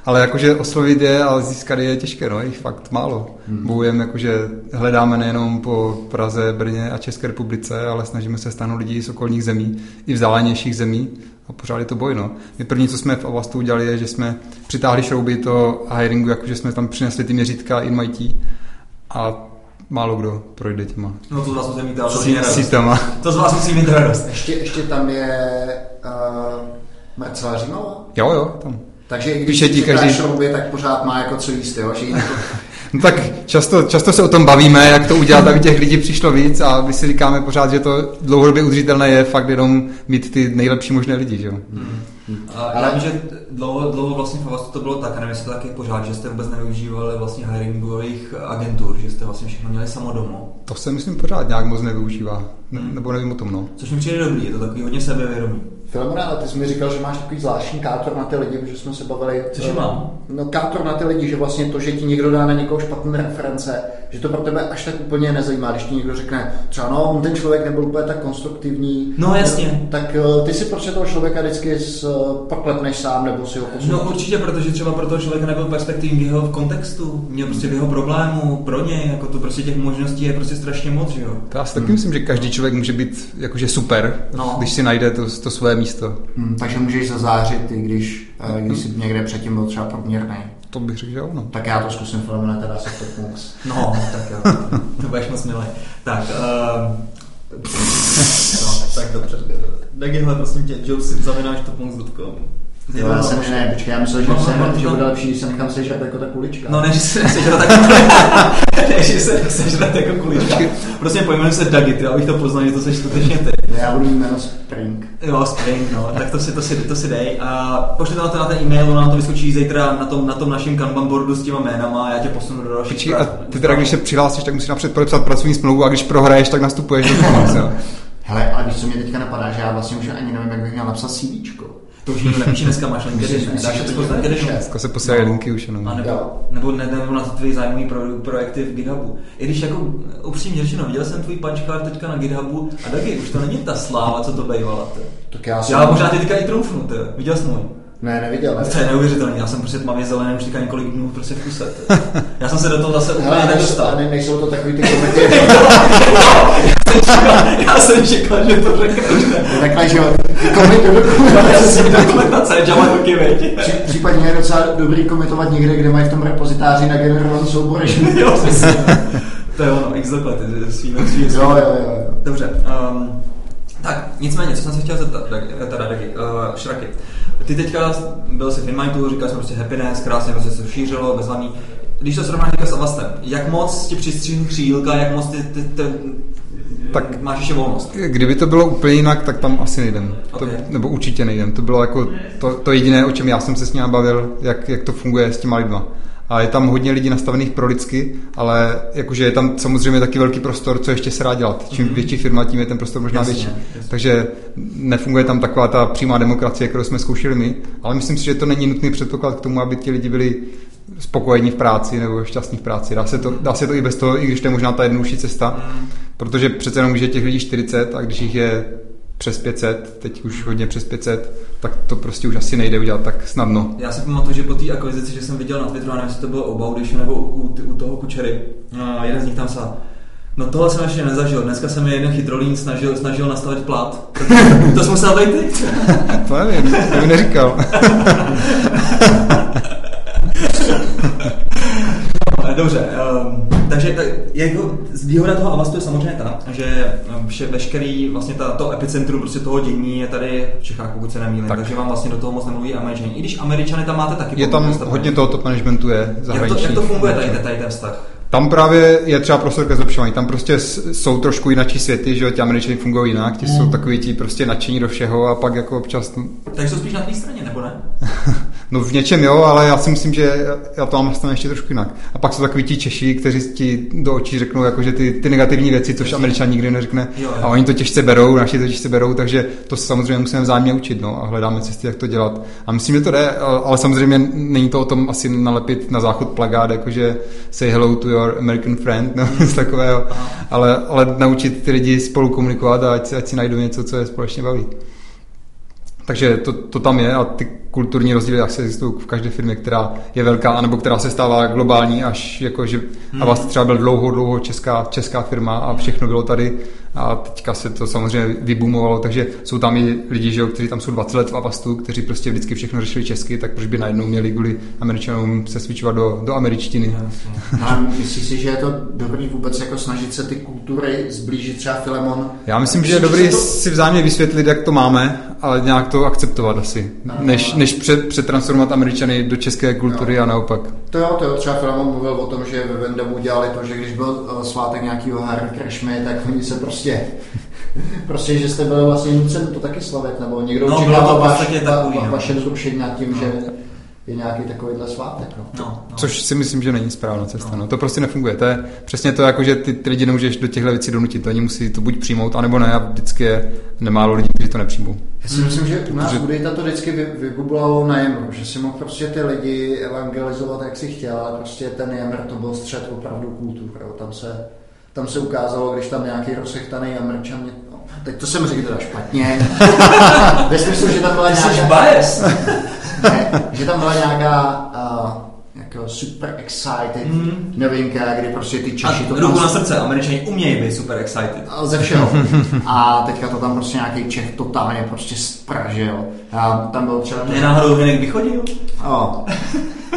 Ale jakože oslovit je a získat je těžké, no, jich fakt málo. Mm. Bojujeme, jakože hledáme nejenom po Praze, Brně a České republice, ale snažíme se stáhnout lidí z okolních zemí, i vzdálenějších zemí a pořád je to boj, no. My první, co jsme v Avastu udělali, je, že jsme přitáhli šrouby to hiringu, jakože jsme tam přinesli ty měřítka InMite a málo kdo projde těma. No to z vás musí mít radost. To z vás musí mít radost. Ještě, ještě tam je uh, Marcela Římová? Jo, jo, tam. Takže i když si každý šroubě, tak pořád má jako co jíst, jo? Že no tak často, často se o tom bavíme, jak to udělat, aby těch lidí přišlo víc a my si říkáme pořád, že to dlouhodobě udržitelné je fakt jenom mít ty nejlepší možné lidi, že jo? Hmm. Hmm. A já vím, že dlouho, dlouho vlastně v Avastu to bylo tak, a nevím, jestli to taky pořád, že jste vůbec nevyužívali vlastně hiringových agentur, že jste vlastně všechno měli samo domů. To se myslím pořád nějak moc nevyužívá, ne, hmm. nebo nevím o tom, no. Což mi přijde dobrý, je to takový hodně sebevědomí. Filemone, ale ty jsi mi říkal, že máš takový zvláštní kátor na ty lidi, protože jsme se bavili... Cože mám? No kátor na ty lidi, že vlastně to, že ti někdo dá na někoho špatné reference, že to pro tebe až tak úplně nezajímá, když ti někdo řekne, třeba no, on ten člověk nebyl úplně tak konstruktivní. No jasně. Tak ty si prostě toho člověka vždycky proklepneš sám, nebo si ho posuneš. No určitě, protože třeba pro toho člověka nebyl perspektivní v jeho kontextu, měl prostě v jeho problému, pro něj, jako to prostě těch možností je prostě strašně moc, že jo. Já si taky hmm. myslím, že každý člověk může být jakože super, no. Když si najde to, to své místo. Hmm, takže můžeš zazářit, i když, když jsi někde předtím byl třeba průměrnej. To bych řekl, že ono. Tak já to zkusím, Filemone, teda se to pomoct. No, tak jo, to budeš moc milý. Tak, uh... no, tak dobře. Tak jehle, prosím tě, jobs zavináč topmonks tečka com. Jo, já jsem, že ne, počkej, já myslel, že, no, jsem, no, že bude lepší, když se nechám sežrat jako ta kulička. No, než se sežrat jako kulička. sežrat jako kulička. Prostě pojmenuji se Dagit, abych to poznal, že to seš skutečně ty. Já budu jméno Spring. Jo, Spring, no, tak to si, to si, to si dej. A pošli to na to na ten e-mail, ono na to vyskočí zítra na tom, na tom našem Kanban boardu s těma jménama a já tě posunu do dalších. Počkej, a ty teda, když se přihlásíš, tak musíš napřed podepsat pracovní smlouvu a když prohraješ, tak nastupuješ do konce. Hele, ale víš, co mě teďka napadá, že já vlastně už ani nevím, jak bych měl napsat CVčko. To už nikdo nepíše, dneska máš linky, ne? Dáš to znamená, dneska se posílají no. linky už jenom. A nebo, nebo ne, nebo na tvý zájmový pro, projekty v GitHubu. I když jako upřímně řečeno, viděl jsem tvůj punchcard teďka na GitHubu a taky už to není ta sláva, co to bejvala. Tak já jsem... Já možná teďka i troufnu, ty. Viděl jsi můj? Ne, neviděl. Ne. To je neuvěřitelný, já jsem prostě tmavě zelený už teďka několik dnů prostě v kuse. Já jsem se do toho zase úplně nedostal. Ale nejsou to takový ty komedie. Já jsem čekal, že to řekneš. Takhle, že jo, dokumentace, džamaduky, veď. Případně je docela dobrý komentovat někde, kde mají v tom repozitáři na generovanou soubor. Jo, to je ono, exoplaty, svým, svým, svým. Jo, jo, jo. Dobře, um, Tak, nicméně, co jsem se chtěl zeptat, teda taky, uh, Šraky. Ty teďka byl jsi v InMiteu, říkal jsi prostě happiness, krásně prostě se šířilo, bezvadný. Když to srovnáš s Avastem, jak moc ti přistřihne křídílka, jak moc ty, ty, ty, tak máš ještě volnost? Kdyby to bylo úplně jinak, tak tam asi nejdem. Okay. To, nebo určitě nejdem. To bylo jako to, to jediné, o čem já jsem se s ním bavil, jak, jak to funguje s těma lidma. A je tam hodně lidí nastavených pro lidsky, ale jakože je tam samozřejmě taky velký prostor, co ještě se dá dělat. Čím mm-hmm. větší firma, tím je ten prostor možná jasně, větší. Jasně. Takže nefunguje tam taková ta přímá demokracie, kterou jsme zkoušeli my, ale myslím si, že to není nutný předpoklad k tomu, aby ti lidi byli spokojení v práci nebo šťastní v práci. Dá se to, dá se to i bez toho, i když to je možná ta jednodušší cesta, protože přece jenom, když je těch lidí čtyřicet a když jich je přes pět set, teď už hodně přes pět set, tak to prostě už asi nejde udělat tak snadno. Já si pamatuju, že po té akvizici, že jsem viděl na Twitteru, a nevím, jestli to bylo o Baudišu nebo u, u toho Kučery, no, jeden z nich tam sám. No tohle jsem ještě nezažil, dneska se mi jeden chytrolín snažil, snažil nastavit plat. To jsem musel být teď. To nevím, to mi neříkal. Dobře, um, takže tak, jako výhoda toho Avastu je samozřejmě ta, že vše, veškerý vlastně ta, to epicentrum prostě toho dění je tady v Čechách, pokud se nemýlím, tak. Takže vám vlastně do toho moc nemluví Američané. I když Američané tam máte taky... Je tam hodně toho top managementu je zahraniční. Jak to, jak to funguje tady, tady ten vztah? Tam právě je třeba prostor ke zlepšování. Tam prostě jsou trošku jinačí světy, že jo, ti Američané fungují jinak, ti mm. jsou takový ti prostě nadšení do všeho a pak jako občas... Takže jsou spíš na té straně, nebo ne? No v něčem jo, ale já si myslím, že já to mám stane ještě trošku jinak. A pak jsou takový ti Češi, kteří ti do očí řeknou jakože ty, ty negativní věci, což Američan nikdy neřekne. Jo, jo. A oni to těžce berou, naši to těžce berou, takže to samozřejmě musíme vzájemně učit, no, a hledáme cesty, jak to dělat. A myslím, že to jde, ale samozřejmě není to o tom asi nalepit na záchod plakát, jakože say hello to your American friend, no, něco takového, ale, ale naučit ty lidi spolu komunikovat a ať, ať si najdou něco, co je společně baví. Takže to, to tam je a ty kulturní rozdíly asi existují v každé firmě, která je velká, anebo která se stává globální, až jako, že hmm. a vlastně třeba byl dlouho, dlouho česká, česká firma a všechno bylo tady a teďka se to samozřejmě vyboomovalo, takže jsou tam i lidi, že jo, kteří tam jsou dvacet let v Avastu, kteří prostě vždycky všechno řešili česky, tak proč by najednou měli kvůli Američanům se switchovat do, do američtiny. A myslíš si, že je to dobrý vůbec jako snažit se ty kultury zblížit třeba Filemon? Já myslím, že je dobrý to... si vzájemně vysvětlit, jak to máme, ale nějak to akceptovat asi, než, než přetransformovat Američany do české kultury jo. A naopak. To jo, to jo, třeba Filemon mluvil o tom, že ve Vendavu dělali to, že když byl svátek nějakýho Harry Kršmy, tak oni se prostě prostě, že jste byli vlastně nuceni to taky slavit, nebo někdo no, čekal vaš, vaše zrušení nad tím, no. Že je nějaký takovýhle svátek. No. No, no. Což si myslím, že není správná cesta. No. No. To prostě nefunguje. To je přesně to, jako, že ty, ty lidi nemůžeš do těchto věcí donutit. Oni musí to buď přijmout, anebo ne. A vždycky je nemálo lidí, kteří to nepřijmou. Já si myslím, že u nás Good Data to vždycky vybublalo najednou, že si mohl prostě ty lidi evangelizovat, jak si chtěl, ale prostě ten Jammer to byl střet opravdu kultur. Tam se... Tam se ukázalo, když tam nějaký rozsechtaný Američan, no, teď to jsem řekl teda špatně. Ve smyslu, že tam byla nějaká... ne, že tam byla nějaká uh, jako super excited mm. novinka, kdy prostě ty Češi... A to ruku na srdce, Američani umějí být super excited. Ze všeho. A teďka to tam prostě nějaký Čech totálně prostě spražil. A tam byl třeba... Ne náhodou Henek vychodil? O.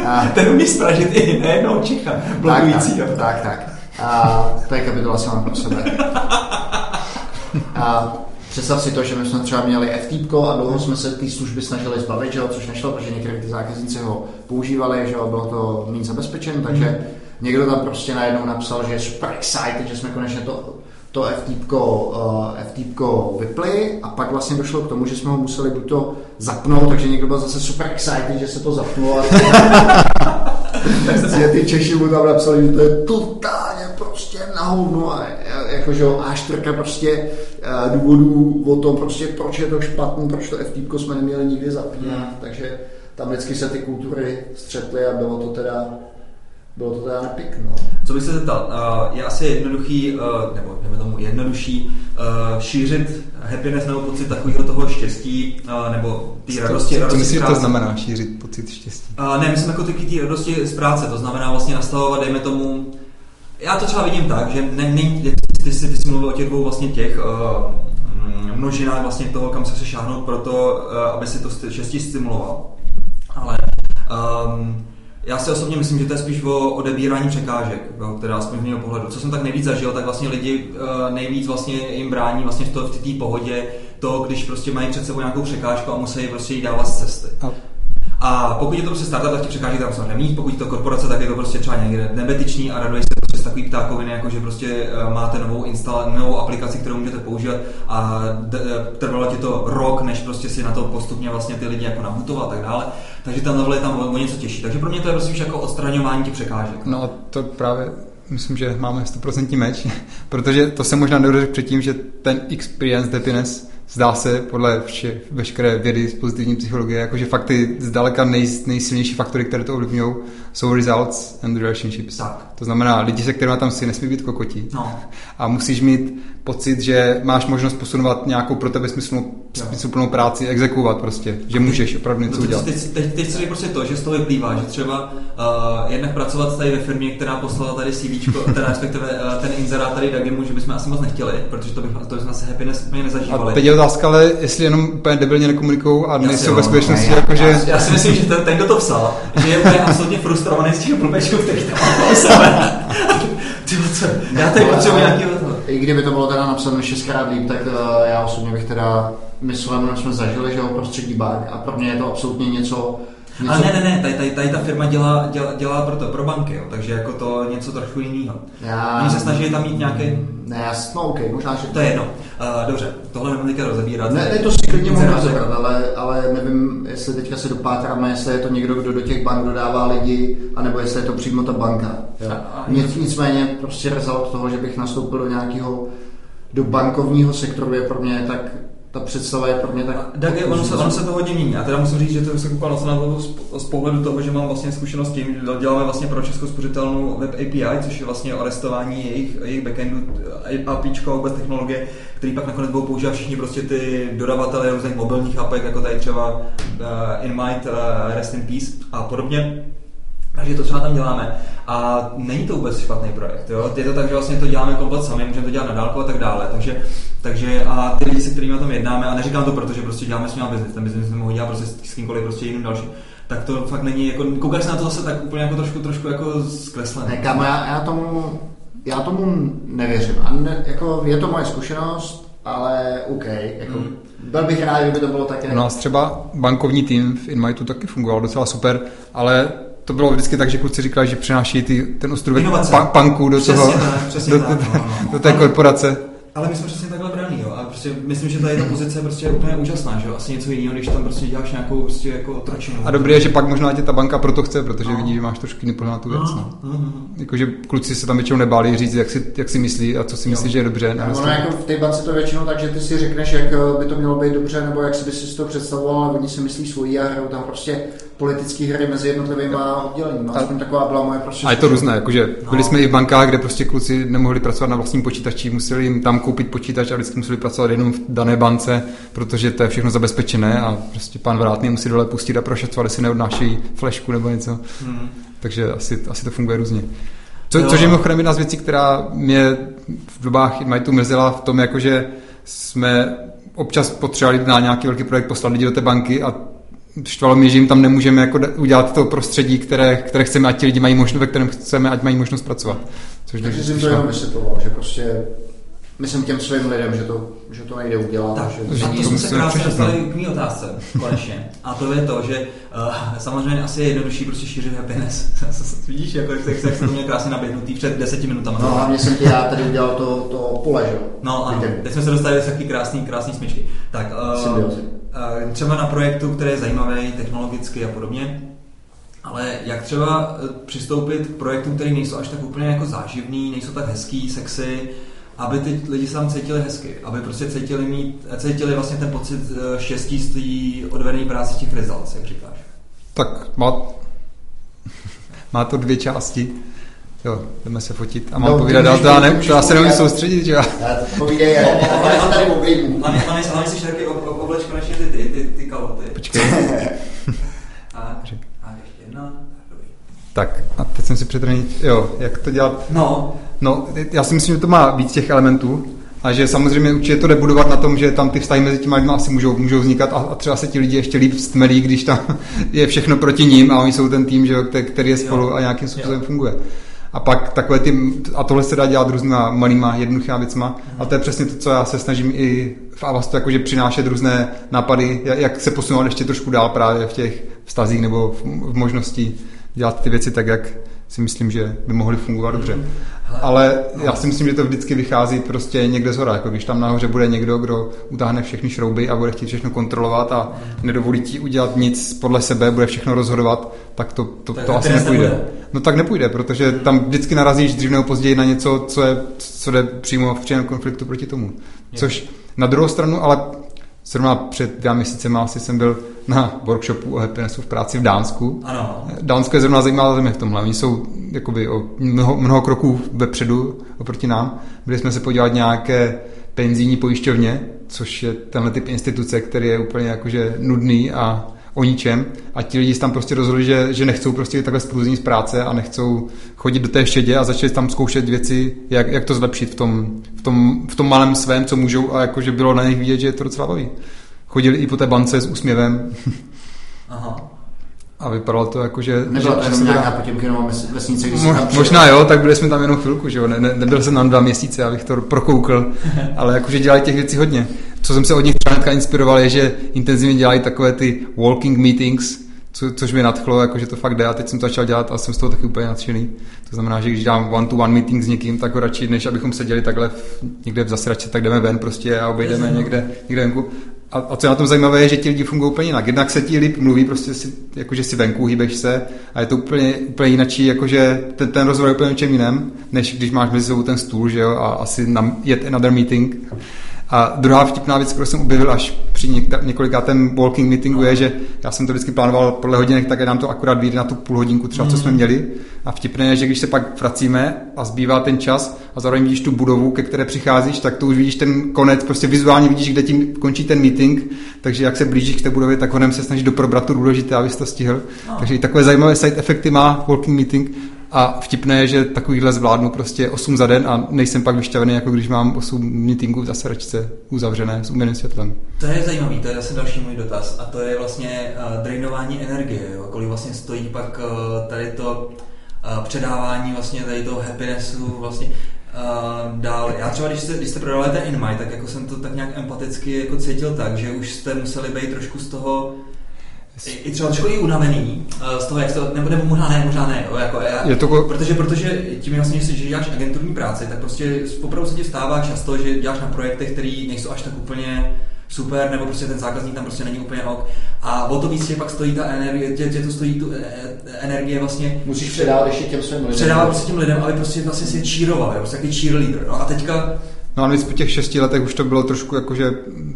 A... Ten umí spražit i nejednou Čecha, blokujícího. Tak, tak, tak. A to je kapitola sama pro sebe. A představ si to, že my jsme třeba měli ef té pé ko a dlouho jsme se té služby snažili zbavit, že, což nešlo, protože některé ty zákazníci ho používali, že bylo to méně zabezpečeno, takže někdo tam prostě najednou napsal, že je super excited, že jsme konečně to, to ef té pé ko vypli a pak vlastně došlo k tomu, že jsme ho museli buď to zapnout, takže někdo byl zase super excited, že se to zapnulo. Takže ty Češi mu tam napsali, že to je totálně prostě na hovnu a jakože á čtyři prostě důvodů o tom prostě proč je to špatný, proč to ef té pé ko jsme neměli nikdy zapínat, mm. takže tam vždycky se ty kultury střetly a bylo to teda bylo to teda nepěkno. Co bych se zeptal, je asi jednoduchý, nebo jdeme tomu jednodušší, šířit happiness nebo pocit takového toho štěstí, nebo ty radosti. Co myslíš, že to znamená šířit pocit štěstí? Ne, myslím jako ty ty radosti z práce, to znamená vlastně nastavovat, dejme tomu, já to třeba vidím tak, že ne, ne, ty, jsi, ty jsi mluvil o těch dvou vlastně těch uh, množinách vlastně toho, kam se chce šáhnout pro to, uh, aby si to štěstí stimuloval, ale um, Já si osobně myslím, že to je spíš o odebírání překážek, jo, teda aspoň v mého pohledu. Co jsem tak nejvíc zažil, tak vlastně lidi nejvíc vlastně jim brání vlastně v té pohodě to, když prostě mají před sebou nějakou překážku a musí prostě jí dávat z cesty. A pokud je to prostě startup, tak ti překáží tam samozřejmě mít, pokud je to korporace, tak je to prostě třeba někde nebetiční a raduje se prostě z takový ptákoviny, jako že prostě máte novou, instala- novou aplikaci, kterou můžete používat a d- trvalo ti to rok, než prostě si na to postupně vlastně ty lidi jako nahutovat a tak dále. Takže tam je tam o něco těžší. Takže pro mě to je prostě jako odstraňování těch překážek. No a to právě myslím, že máme sto procent meč, protože to se možná nedořekl předtím, že ten experience happiness zdá se podle vše, veškeré vědy z pozitivní psychologie, jakože fakt ty zdaleka nej, nejsilnější faktory, které to ovlivňují, jsou results and relationships. Tak. To znamená, lidi, se kterými tam si nesmí být kokotí. No. A musíš mít pocit, že máš možnost posunovat nějakou pro tebe smysluplnou, smysluplnou práci, exekuovat prostě, že můžeš opravdu něco udělat. Teď, teď, teď se prostě to, že z toho vyplývá, že třeba uh, jednak pracovat tady ve firmě, která poslala tady CVčko, teda respektive uh, ten inzerát tady Dagimu, že bychom asi moc nechtěli, protože to bychom, to bychom asi happiness úplně nezažívali. A teď je otázka, ale jestli jenom úplně debilně nekomunikují a nejsou ve skutečnosti, no, jakože... Já, já si myslím, že ten, ten, kdo to psal, že je úplně absolutně frustrovaný z těch blbečků, který tam mám sebe. Ty co, já tady potřebuji nějaký odhod. I kdyby to bylo teda napsané šestkrát líp, tak uh, já osobně bych teda myslel, že jsme zažili, že jo, prostředí bank a pro mě je to absolutně něco... něco... Ale ne, ne, ne, tady, tady, tady ta firma dělá, dělá, dělá pro, to, pro banky, jo, takže jako to něco trochu jiného. Já... Oni se snažili tam mít nějaký... Ne, no okej, okay, možná, že... To je jedno. Uh, dobře, tohle nemám teďka rozebírat. Ne, ne, to si klidně můžu rozebrat, ale, ale nevím, jestli teďka se dopátráme, jestli je to někdo, kdo do těch bank dodává lidi, anebo jestli je to přímo ta banka. Nic, nicméně prostě rezalt toho, že bych nastoupil do nějakého, do bankovního sektoru je pro mě tak... Ta představa je pro mě tak... Tak je, ono, se, ono se to hodně mění. Já teda musím říct, že to se koupal na to z pohledu toho, že mám vlastně zkušenost s tím, že děláme vlastně pro Českou spořitelnu web A P I, což je vlastně orestování jejich, jejich backendu, APIčko, vůbec technologie, který pak nakonec budou používat všichni prostě ty dodavatelé různých mobilních apek, jako tady třeba uh, InMite, uh, Rest in Peace a podobně. Takže to třeba tam děláme. A není to vůbec špatný projekt. Jo? Je to tak, že vlastně to děláme komplet sami, můžeme to dělat na dálku a tak dále. Takže, takže a ty lidi, se kterými o tom jednáme, a neříkám to, protože prostě děláme s ním biznis, ten biznis nemohu dělat prostě s kýmkoliv prostě jiným dalším. Tak to fakt není, jako, koukáš na to zase tak úplně jako trošku, trošku jako zkreslené. Ne, kámo, já, já, tomu, já tomu nevěřím. A ne, jako, je to moje zkušenost, ale OK. Jako, mm. Byl bych rád, kdyby to bylo také. U nás třeba bankovní tým v InMitu taky fungoval docela super, ale to bylo vždycky tak, že kluci říkali, že přenáší ty, ten ostrůvek punku do přesně toho, tak, přesně do, tak, do, no, no. do té korporace. Ale my jsme přesně takhle braní, jo, a prostě myslím, že tady ta pozice je prostě úplně úžasná, že jo, asi něco jiného, když tam prostě děláš nějakou prostě jako otročinu. A dobrý je, že pak možná tě ta banka proto chce, protože no. vidí, že máš trošku jiný pohled na tu věc, no. no. no, no. Jakože kluci se tam většinou nebáli říct, jak si, jak si myslí a co si myslí, že je dobře. No, ono jako v té bance to většinou tak, že ty si řekneš, jak by to mělo být dobře, nebo jak si bys si to představoval, ale oni si myslí svojí a hrajou tam prostě politické hry mezi jednotlivými odděleními. Aspoň taková byla moje prostě. A je to různé, jakože byli no. jsme i v bankách, kde prostě kluci nemohli pracovat na vlastním počítači, museli jim tam koupit počítač a vždycky museli pracovat jenom v dané bance, protože to je všechno zabezpečené a prostě pan vrátný musí dole pustit a prošetřovat, jestli neodnášejí flešku nebo něco. Hmm. Takže asi, asi to funguje různě. Co, no. Což je mimochodem jedna z věcí, která mě v dobách InMitu mrzela v tom, jakože jsme občas potřebovali na nějaký velký projekt poslat lidi do té banky a štvalo mě, že jim tam nemůžeme jako udělat to prostředí, které, které chceme, ať ti lidi mají možnost, ve kterém chceme, ať mají možnost pracovat. Což Takže jsem to jenom vysvětloval, že prostě myslím těm svým lidem, že to, že to nejde udělat. Tak, že... a to jsme se krásně dostali k mý otázce, konečně. A to je to, že uh, samozřejmě asi je jednodušší prostě šířit happiness. Vidíš, jako jak jsi to měl krásně naběhnutý před deseti minutami. No hlavně jsem tě já tady udělal to, to pole, že? No ano, teď jsme se dostali do taky krásný, krásný smyčky. Tak, uh, třeba na projektu, který je zajímavý technologicky a podobně, ale jak třeba přistoupit k projektům, který nejsou až tak úplně jako záživný, nejsou tak hezký, sexy, aby ty lidi se tam cítili hezky, aby prostě cítili, mít, cítili vlastně ten pocit štěstí z té odvedené práce těch results, jak říkáš. Tak má, má to dvě části. Jo, jdeme se fotit a mám no, povídat dál, já ne, se nemůžu soustředit, že jo? Povídej, já mám tady oblíbu. Hlavně jsi taky obleč konečně ty, ty, ty, ty kaloty. Počkej. A, a ještě jedna. Tak, a teď jsem si přetrenil, jo, jak to dělat? No. No, já si myslím, že to má víc těch elementů, A že samozřejmě určitě to nebudovat na tom, že tam ty vztahy mezi těma lidmi asi můžou, můžou vznikat a, a třeba se ti lidi ještě líp stmelí, když tam je všechno proti ním a oni jsou ten tým, že, který je spolu a nějakým způsobem jo. funguje. A pak takové ty, a tohle se dá dělat různýma malýma, jednoduchýma věcma. A to je přesně to, co já se snažím i v Avastu, jakože přinášet různé nápady, jak se posunovat ještě trošku dál právě v těch vztazích nebo v možnosti dělat ty věci tak, jak si myslím, že by mohly fungovat dobře. Ale já si myslím, že to vždycky vychází prostě někde zhora, jako když tam nahoře bude někdo, kdo utáhne všechny šrouby a bude chtít všechno kontrolovat a nedovolí ti udělat nic podle sebe, bude všechno rozhodovat, tak to, to, tak to asi nepůjde. Nebude. No tak nepůjde, protože tam vždycky narazíš dřív nebo později na něco, co, je, co jde přímo v přímém konfliktu proti tomu. Což na druhou stranu, ale zrovna před dvěma měsícema asi jsem byl na workshopu o happinessu v práci v Dánsku. Ano. Dánsko je zrovna zajímavá země v tomhle. Oni jsou jakoby o mnoho, mnoho kroků vepředu oproti nám. Byli jsme se podívat nějaké penzijní pojišťovně, což je tenhle typ instituce, který je úplně jakože nudný a o ničem. A ti lidi tam prostě rozhodli, že, že nechcou prostě takhle zprůzní z práce a nechcou chodit do té šedě a začali tam zkoušet věci, jak, jak to zlepšit v tom, v, tom, v tom malém svém, co můžou a jakože bylo na nich vidět, že je to docela baví. Chodili i po té bance s úsměvem. Aha. A vypadalo to jako, že... Nebyla to jenom nějaká Potěmkinová vesnice, když mo, Možná jo, tak byli jsme tam jenom chvilku, že jo. Ne, ne, nebyl jsem tam dva měsíce, abych to prokoukl, ale jakože dělají těch věcí hodně. Co jsem se od nich třeba inspiroval, je, že intenzivně dělají takové ty walking meetings, co, což mě nadchlo, jakože to fakt jde a teď jsem to začal dělat a jsem z toho taky úplně nadšený. To znamená, že když dělám one-to-one meeting s někým, tak ho radši, než abychom seděli takhle v, někde v zasrače, tak jdeme ven prostě a obejdeme někde, někde venku. A, a co je na tom zajímavé, je, že ti lidi fungují úplně jinak. Jednak se ti líp mluví, prostě si, jakože si venku, hýbeš se a je to úplně, úplně jinačí, jakože ten, ten rozhovor je úplně něčem jiném, než když máš mezi sebou ten stůl, že jo, a asi na, yet another meeting. A druhá vtipná věc, kterou jsem objevil až při několikátém walking meetingu je, že já jsem to vždycky plánoval podle hodinek, tak nám to akorát vyjde na tu půl hodinku třeba, co jsme měli. A vtipné je, že když se pak vracíme a zbývá ten čas a zároveň vidíš tu budovu, ke které přicházíš, tak to už vidíš ten konec, prostě vizuálně vidíš, kde tím končí ten meeting, takže jak se blížíš k té budově, tak honem se snažíš doprobrat tu důležité, abys to stihl. Takže i takové zajímavé side efekty má walking meeting. A vtipné je, že takovýhle zvládnu prostě osm za den a nejsem pak vyšťavený, jako když mám osm meetingů v zasračce uzavřené s umělým světlem. To je zajímavý, to je zase další můj dotaz a to je vlastně uh, drainování energie, jo? Kolik vlastně stojí pak uh, tady to uh, předávání vlastně tady toho happinessu vlastně uh, dál. Já třeba, když jste, když jste prodali ten InMite, tak jako jsem to tak nějak empaticky jako cítil tak, že už jste museli být trošku z toho I třeba trošku i unavený z toho, jak to, nebo, nebo možná ne, možná ne, jo, jako já, to... protože, protože tím vlastně, že děláš agenturní práci, tak prostě poprvé se ti stává často, že děláš na projektech, který nejsou až tak úplně super, nebo prostě ten zákazník tam prostě není úplně ok. A o to víc tě pak stojí ta energie, tě, tě to stojí tu energie vlastně... Musíš předávat ještě těm svým lidem. Předávat prostě těm lidem, aby prostě vlastně si cheeroval, prostě takový cheerleader, no a teďka... No a víc po těch šesti letech už to bylo trošku jakože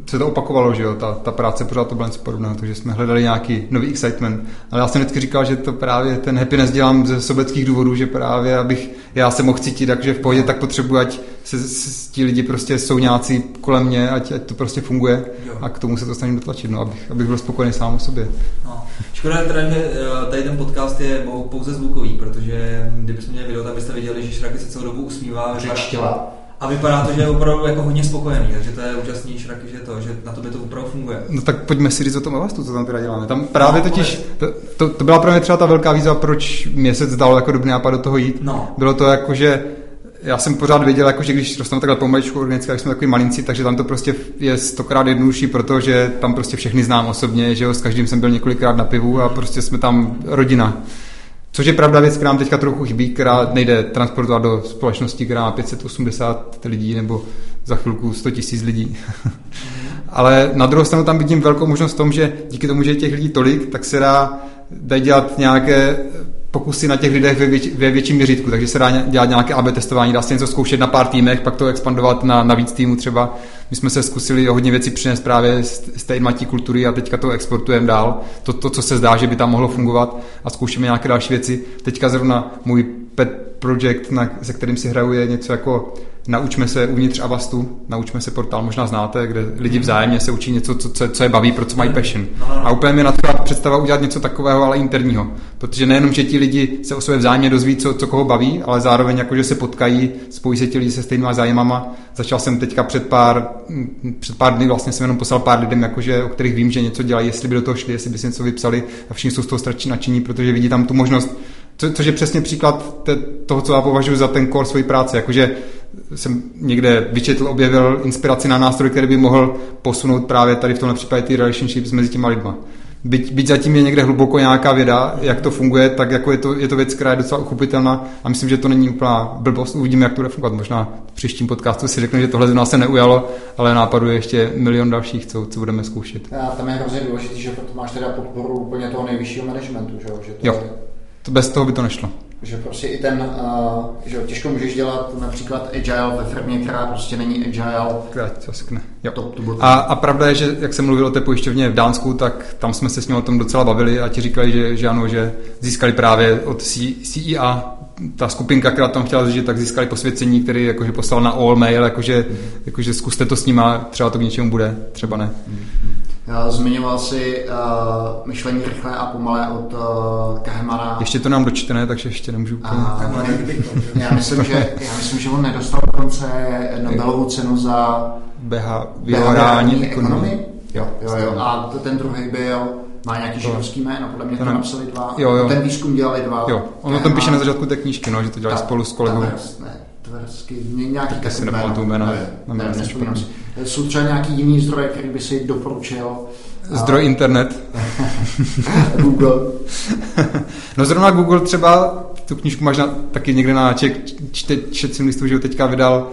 se to opakovalo, že jo, ta, ta práce pořád to byla něco podobného, takže jsme hledali nějaký nový excitement, ale já jsem vždycky říkal, že to právě ten happiness dělám ze sobeckých důvodů, že právě abych já se mohl cítit, takže v pohodě tak potřebuji, ať se, se ti lidi prostě jsou nějací kolem mě, ať, ať to prostě funguje a k tomu se to snažím dotlačit, no, abych, abych byl spokojený sám o sobě. No. Škoda je teda, že tady ten podcast je pouze zvukový, protože kdybychom měli video, tak byste viděli, že Šraky se celou dobu usmívá. A vypadá to, že je opravdu jako hodně spokojený, takže to je úžasný Šraky, že to, že na tobě to opravdu funguje. No tak pojďme si říct o tom Avastu, co tam teda děláme. Tam právě no, totiž, to, to, to byla právě třeba ta velká výzva, proč měsíc dalo jako dobrý nápad do toho jít. No. Bylo to jako, že já jsem pořád věděl, jako, že když rosteme takhle pomaličku organicky, jak jsme takový malinci, takže tam to prostě je stokrát jednodušší, protože tam prostě všechny znám osobně, že jo, s každým jsem byl několikrát na pivu a prostě jsme tam rodina. Což je pravda věc, která nám teďka trochu chybí, která nejde transportovat do společnosti, která má pět set osmdesát lidí nebo za chvilku sto tisíc lidí. Ale na druhou stranu tam vidím velkou možnost v tom, že díky tomu, že je těch lidí tolik, tak se dá, dá dělat nějaké pokusy na těch lidech ve, větši, ve větším měřítku, takže se dá dělat nějaké A B testování, dá se něco zkoušet na pár týmech, pak to expandovat na, na víc týmů třeba. My jsme se zkusili hodně věcí přinést právě z té matí kultury a teďka to exportujeme dál. To, to, co se zdá, že by tam mohlo fungovat a zkoušíme nějaké další věci. Teďka zrovna můj pet project, na, se kterým si hraju, je něco jako naučme se uvnitř Avastu, naučme se portál, možná znáte, kde lidi vzájemně se učí něco, co, co je baví, pro co mají passion. A úplně mě nadchla představa udělat něco takového, ale interního. Protože nejenom, že ti lidi se o sobě vzájemně dozví, co, co koho baví, ale zároveň jako, že se potkají, spojí se ti lidi se stejnýma zájmama. Začal jsem teďka před pár, před pár dny, vlastně jsem jenom poslal pár lidem, jakože, o kterých vím, že něco dělají, jestli by do toho šli, jestli by si něco vypsali, a všichni jsou z toho strašně nadšení, protože vidí tam tu možnost. Co, což je přesně příklad te, toho, co já považuji za ten core své práce. Jakože jsem někde vyčetl, objevil inspiraci na nástroj, který by mohl posunout právě tady v tomhle případě ty relationships mezi těma lidma. Byť, byť zatím je někde hluboko nějaká věda, jak to funguje, tak jako je to, je to věc, která je docela uchopitelná, a myslím, že to není úplná blbost. Uvidíme, jak to bude fungovat. Možná v příštím podcastu si řeknu, že tohle z nás se neujalo, ale nápadů je ještě milion dalších, co, co budeme zkoušet. A tam je hrozně důležitý, že proto máš teda podporu úplně toho nejvyššího managementu, že, že to jo? Je... Bez toho by to nešlo. Že prostě i ten, uh, že těžko můžeš dělat například agile ve firmě, která prostě není agile. Krát, ne. Jo. A, a pravda je, že jak jsem mluvil o té pojišťovně v Dánsku, tak tam jsme se s ním o tom docela bavili a ti říkali, že, že ano, že získali právě od C I A, ta skupinka, která tam chtěla zjistit, tak získali posvěcení, který jakože poslal na all mail, jakože, mm. jakože zkuste to s nima, třeba to k něčemu bude, třeba ne. Mm. Zmiňoval si uh, myšlení rychlé a pomalé od uh, Kahnemana. Ještě to nám dočtené, takže ještě nemůžu úplně. Já myslím, že, já myslím, že on nedostal dokonce Nobelovu cenu za behaviorální ekonomii. Jo, jo, jo. A ten druhý byl, má nějaký židovský jméno, podle mě to, to napsali dva. Jo, jo. Ten výzkum dělali dva. Jo. On o tom píše na začátku té knížky, no, že to dělali ta, spolu s kolegou. Tversky, nějaký takový jméno. Jsou třeba nějaký jiný zdroj, který by si doporučil? Zdroj internet. Google. No zrovna Google třeba, tu knížku máš na, taky někde na ček, četcím listu, že ho teďka vydal.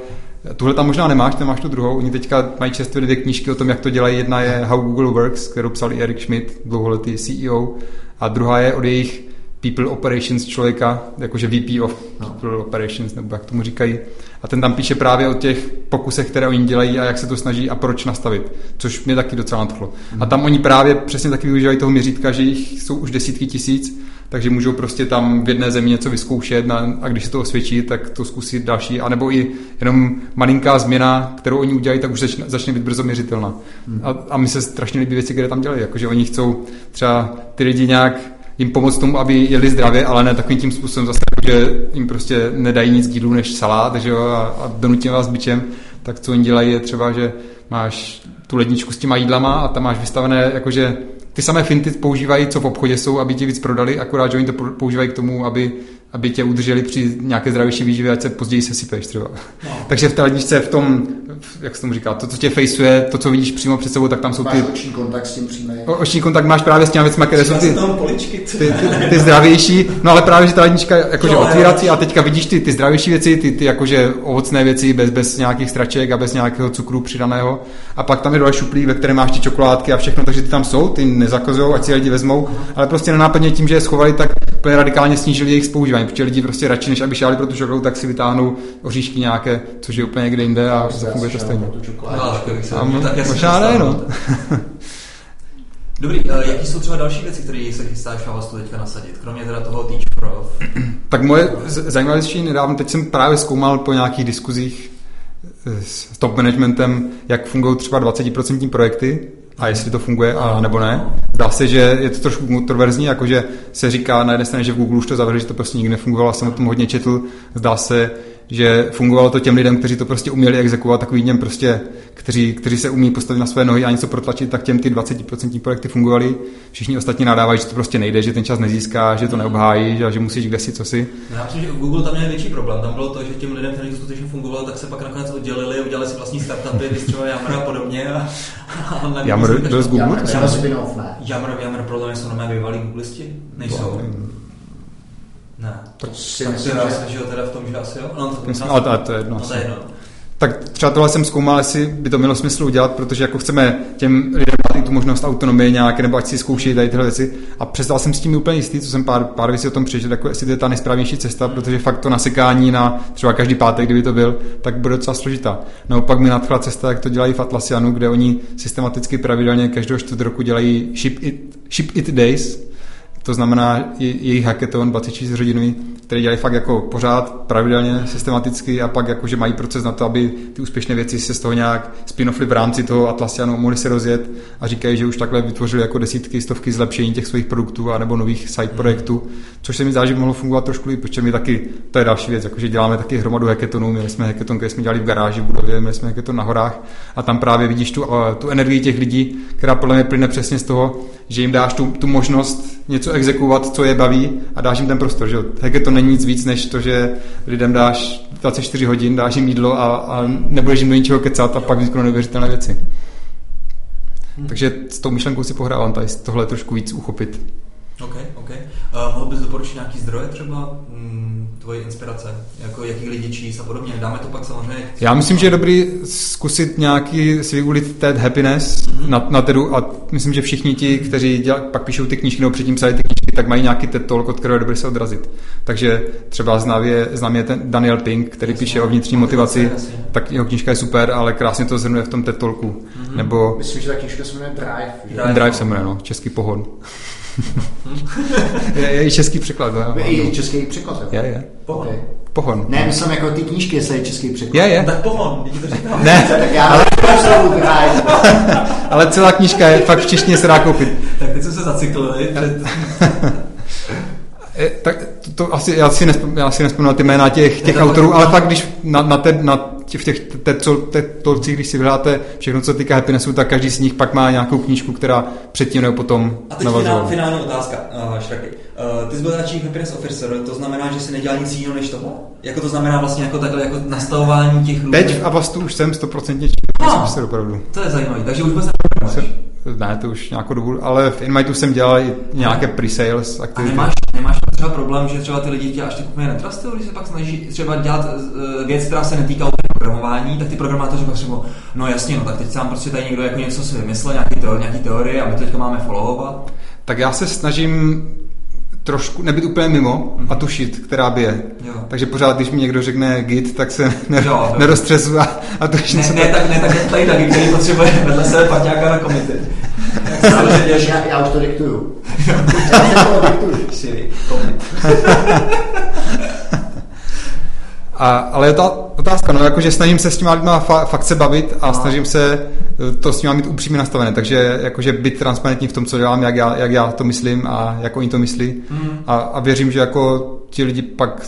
Tuhle tam možná nemáš, tam máš tu druhou. Oni teďka mají čerstvě dvě knížky o tom, jak to dělají. Jedna je How Google Works, kterou psal i Eric Schmidt, dlouholetý C E O. A druhá je od jejich People Operations člověka, jakože V P of People Operations, nebo jak tomu říkají. A ten tam píše právě o těch pokusech, které oni dělají a jak se to snaží a proč nastavit, což mě taky docela nadchlo. A tam oni právě přesně taky využívají toho měřítka, že jich jsou už desítky tisíc, takže můžou prostě tam v jedné zemi něco vyzkoušet a když se to osvědčí, tak to zkusí další. A nebo i jenom malinká změna, kterou oni udělají, tak už začne, začne být brzo měřitelná. A, a mi se strašně líbí věci, které tam dělají, jakože oni chcou třeba ty lidi nějak jim pomoct tomu, aby jeli zdravě, ale ne takovým tím způsobem zase, že jim prostě nedají nic k jídlu než salát, že jo, a, a donutí vás bičem. Tak co oni dělají je třeba, že máš tu ledničku s těma jídlama a tam máš vystavené, jakože ty samé finty používají, co v obchodě jsou, aby ti víc prodali, akorát, že oni to používají k tomu, aby, aby tě udrželi při nějaké zdravější výživě, ať se později sesypeš třeba. No. Takže v té ledničce, v tom, jak se tomu říká, to, co tě faceuje, to, co vidíš přímo před sebou, tak tam jsou máš ty... oční kontakt s tím přímý. Oční kontakt máš právě s těmi věcmi, které jsou ty, ty, ty, ty zdravější, no ale právě, že ta lednička jakože otvírací a teďka vidíš ty, ty zdravější věci, ty, ty jakože ovocné věci bez, bez nějakých straček a bez nějakého cukru přidaného. A pak tam je dole šuplík, ve které máš ty čokoládky a všechno, takže ty tam jsou, ty nezakazujou, ať si lidi vezmou, ale prostě nenápadně tím, že je schovali, tak úplně radikálně snížili jejich používání, protože lidi prostě radši, než aby šáli pro tu čokoládu, tak si vytáhnou oříšky nějaké, což je úplně někde jinde a zafunguje to stejně. Možná ne, no. Dobrý, jaký jsou třeba další věci, které se chystáš v Avastu teďka nasadit, kromě teda toho Teach Prof? Tak moje zajímavější nedávno, teď jsem právě zkoumal po nějakých diskuzích s top managementem, jak fungují třeba dvacet procent projekty a jestli to funguje a nebo ne. Zdá se, že je to trošku kontroverzní, jakože se říká na jedné straně, že v Google už to zavřeli, že to prostě nikdy nefungovalo, a jsem o tom hodně četl. Zdá se, že fungovalo to těm lidem, kteří to prostě uměli exekuovat, takovým lidem prostě, kteří, kteří se umí postavit na své nohy a něco protlačit, tak těm ty dvacet procent projekty fungovaly. Všichni ostatní nadávají, že to prostě nejde, že ten čas nezíská, že to neobhájí, že musíš kdesi cosi. Já myslím, že Google tam měl větší problém. Tam bylo to, že těm lidem, kteří to skutečně fungovalo, tak se pak nakonec oddělili, udělali si vlastní startupy, vystřelili Yammer a podobně. A, a Yammer byl z Google? Yammer, Yammer, protože jsou na mé bývalí Googlisti? Nejsou. Ne. Tak si myslím, že ho teda v tom, že asi jo? No, to, myslím, ale to je jedno. To je jedno. Tak třeba tohle jsem zkoumal, jestli by to mělo smysl udělat, protože jako chceme těm lidem dát tu možnost autonomie nějaké, nebo ať si zkouší tady tyhle věci. A přestal jsem s tím úplně jistý, co jsem pár, pár věcí o tom přečetl, jako jestli to je ta nejsprávnější cesta, protože fakt to nasekání na třeba každý pátek, kdyby to byl, tak bude docela složitá. Naopak mi nadchla cesta, jak to dělají v Atlassianu, kde oni systematicky pravidelně každého čtvrt roku dělají ship it, ship it days, To znamená jejich hackathon dvacet čtyři hodinový, který dělají fakt jako pořád pravidelně, systematicky a pak jakože mají proces na to, aby ty úspěšné věci se z toho nějak spin-offly v rámci toho Atlassianu mohli se rozjet a říkají, že už takhle vytvořili jako desítky, stovky zlepšení těch svých produktů a nebo nových side projektů, což se mi zdá, že by mohlo fungovat trošku líp, protože my taky, to je další věc, jakože děláme taky hromadu hackathonů, měli jsme hackathon, který jsme dělali v garáži, v budově, měli jsme hackathon na horách a tam právě vidíš tu, tu energii těch lidí, která podle mě plyne přesně z toho, že jim dáš tu, tu možnost něco exekovat, co je baví a dáš jim ten prostor, že to není nic víc, než to, že lidem dáš dvacet čtyři hodin, dáš jim jídlo a, a nebudeš jim do ničeho kecat a pak vzniknou neuvěřitelné věci. Hmm. Takže s tou myšlenkou si pohrávám tady, tohle trošku víc uchopit. Ok, ok. Uh, mohl bys doporučit nějaký zdroje třeba? Mm, tvoje inspirace? Jako jaký lidi číst a podobně? Dáme to pak samozřejmě. Já myslím, že je dobrý zkusit nějaký si vygooglit TED Happiness mm-hmm. na, na TEDu a myslím, že všichni ti, kteří děla, pak píšou ty knížky nebo předtím psali ty knížky, tak mají nějaký TED Talk, od kterého je dobré se odrazit. Takže třeba znám je, znám je ten Daniel Pink, který myslím, píše o vnitřní motivaci, motivaci tak jeho knížka je super, ale krásně to zhrnuje v tom TED Talku. Mm-hmm. Nebo... Myslím, že ta knížka se jmenuje Drive. Drive, Drive se jmenuje, no. Český pohon. je, je i český překlad. No, je i český překlad. Je, je. Pohon. Okay. Pohon. Ne, myslím jako ty knížky, jestli je český překlad. Je, je. Tak pohon, vidíte to říkám. Ne. Tak já ale... ale celá knížka je, fakt v češtině se dá koupit. Tak teď jsme se zacyklili. Před... tak to, to asi, já si nespomínám ty jména těch, těch autorů, ale fakt když na, na, te, na tě, v těch TED-tolcích, když si vyhledáte všechno, co týká happinessu, tak každý z nich pak má nějakou knížku, která předtím nebo potom navazovala. A teď finální otázka, uh, Šraky. Uh, ty jsi byl Chief Happiness Officer, to znamená, že si nedělá nic jiného než toho? Jako to znamená vlastně jako takhle, jako nastavování těch různých... Teď v Avastu už jsem stoprocentně Chief Happiness Officer, opravdu. To je zajímavý, takže už byl jsem... Ne, to už nějakou dobu, ale v InMiteu jsem dělal i nějaké pre-sales aktivity. A nemáš, nemáš třeba problém, že třeba ty lidi tě až ty kupně netrustují, když se pak snaží třeba dělat věc, která se netýká programování, tak ty programátoři pak třeba, no jasně, no tak teď sám prostě tady někdo jako něco si vymyslel, nějaký, teori, nějaký teorie a my to teďka máme followovat. Tak já se snažím trošku nebyt úplně mimo a tušit, která by je. Jo. Takže pořád, když mi někdo řekne git, tak se ne, jo, neroztřesu a, a tuším. Ne, ne, tak, ne, tak tady taky, který potřebuje vedle sebe paťáka na komity. já, já už to diktuju. já to diktuju. Siri, komit. A, ale je ta otázka, no jakože snažím se s těma lidma fa- fakt se bavit a snažím se to s nima mít upřímně nastavené, takže jakože být transparentní v tom, co dělám, jak já, jak já to myslím a jak oni to myslí mm. a, a věřím, že jako ti lidi pak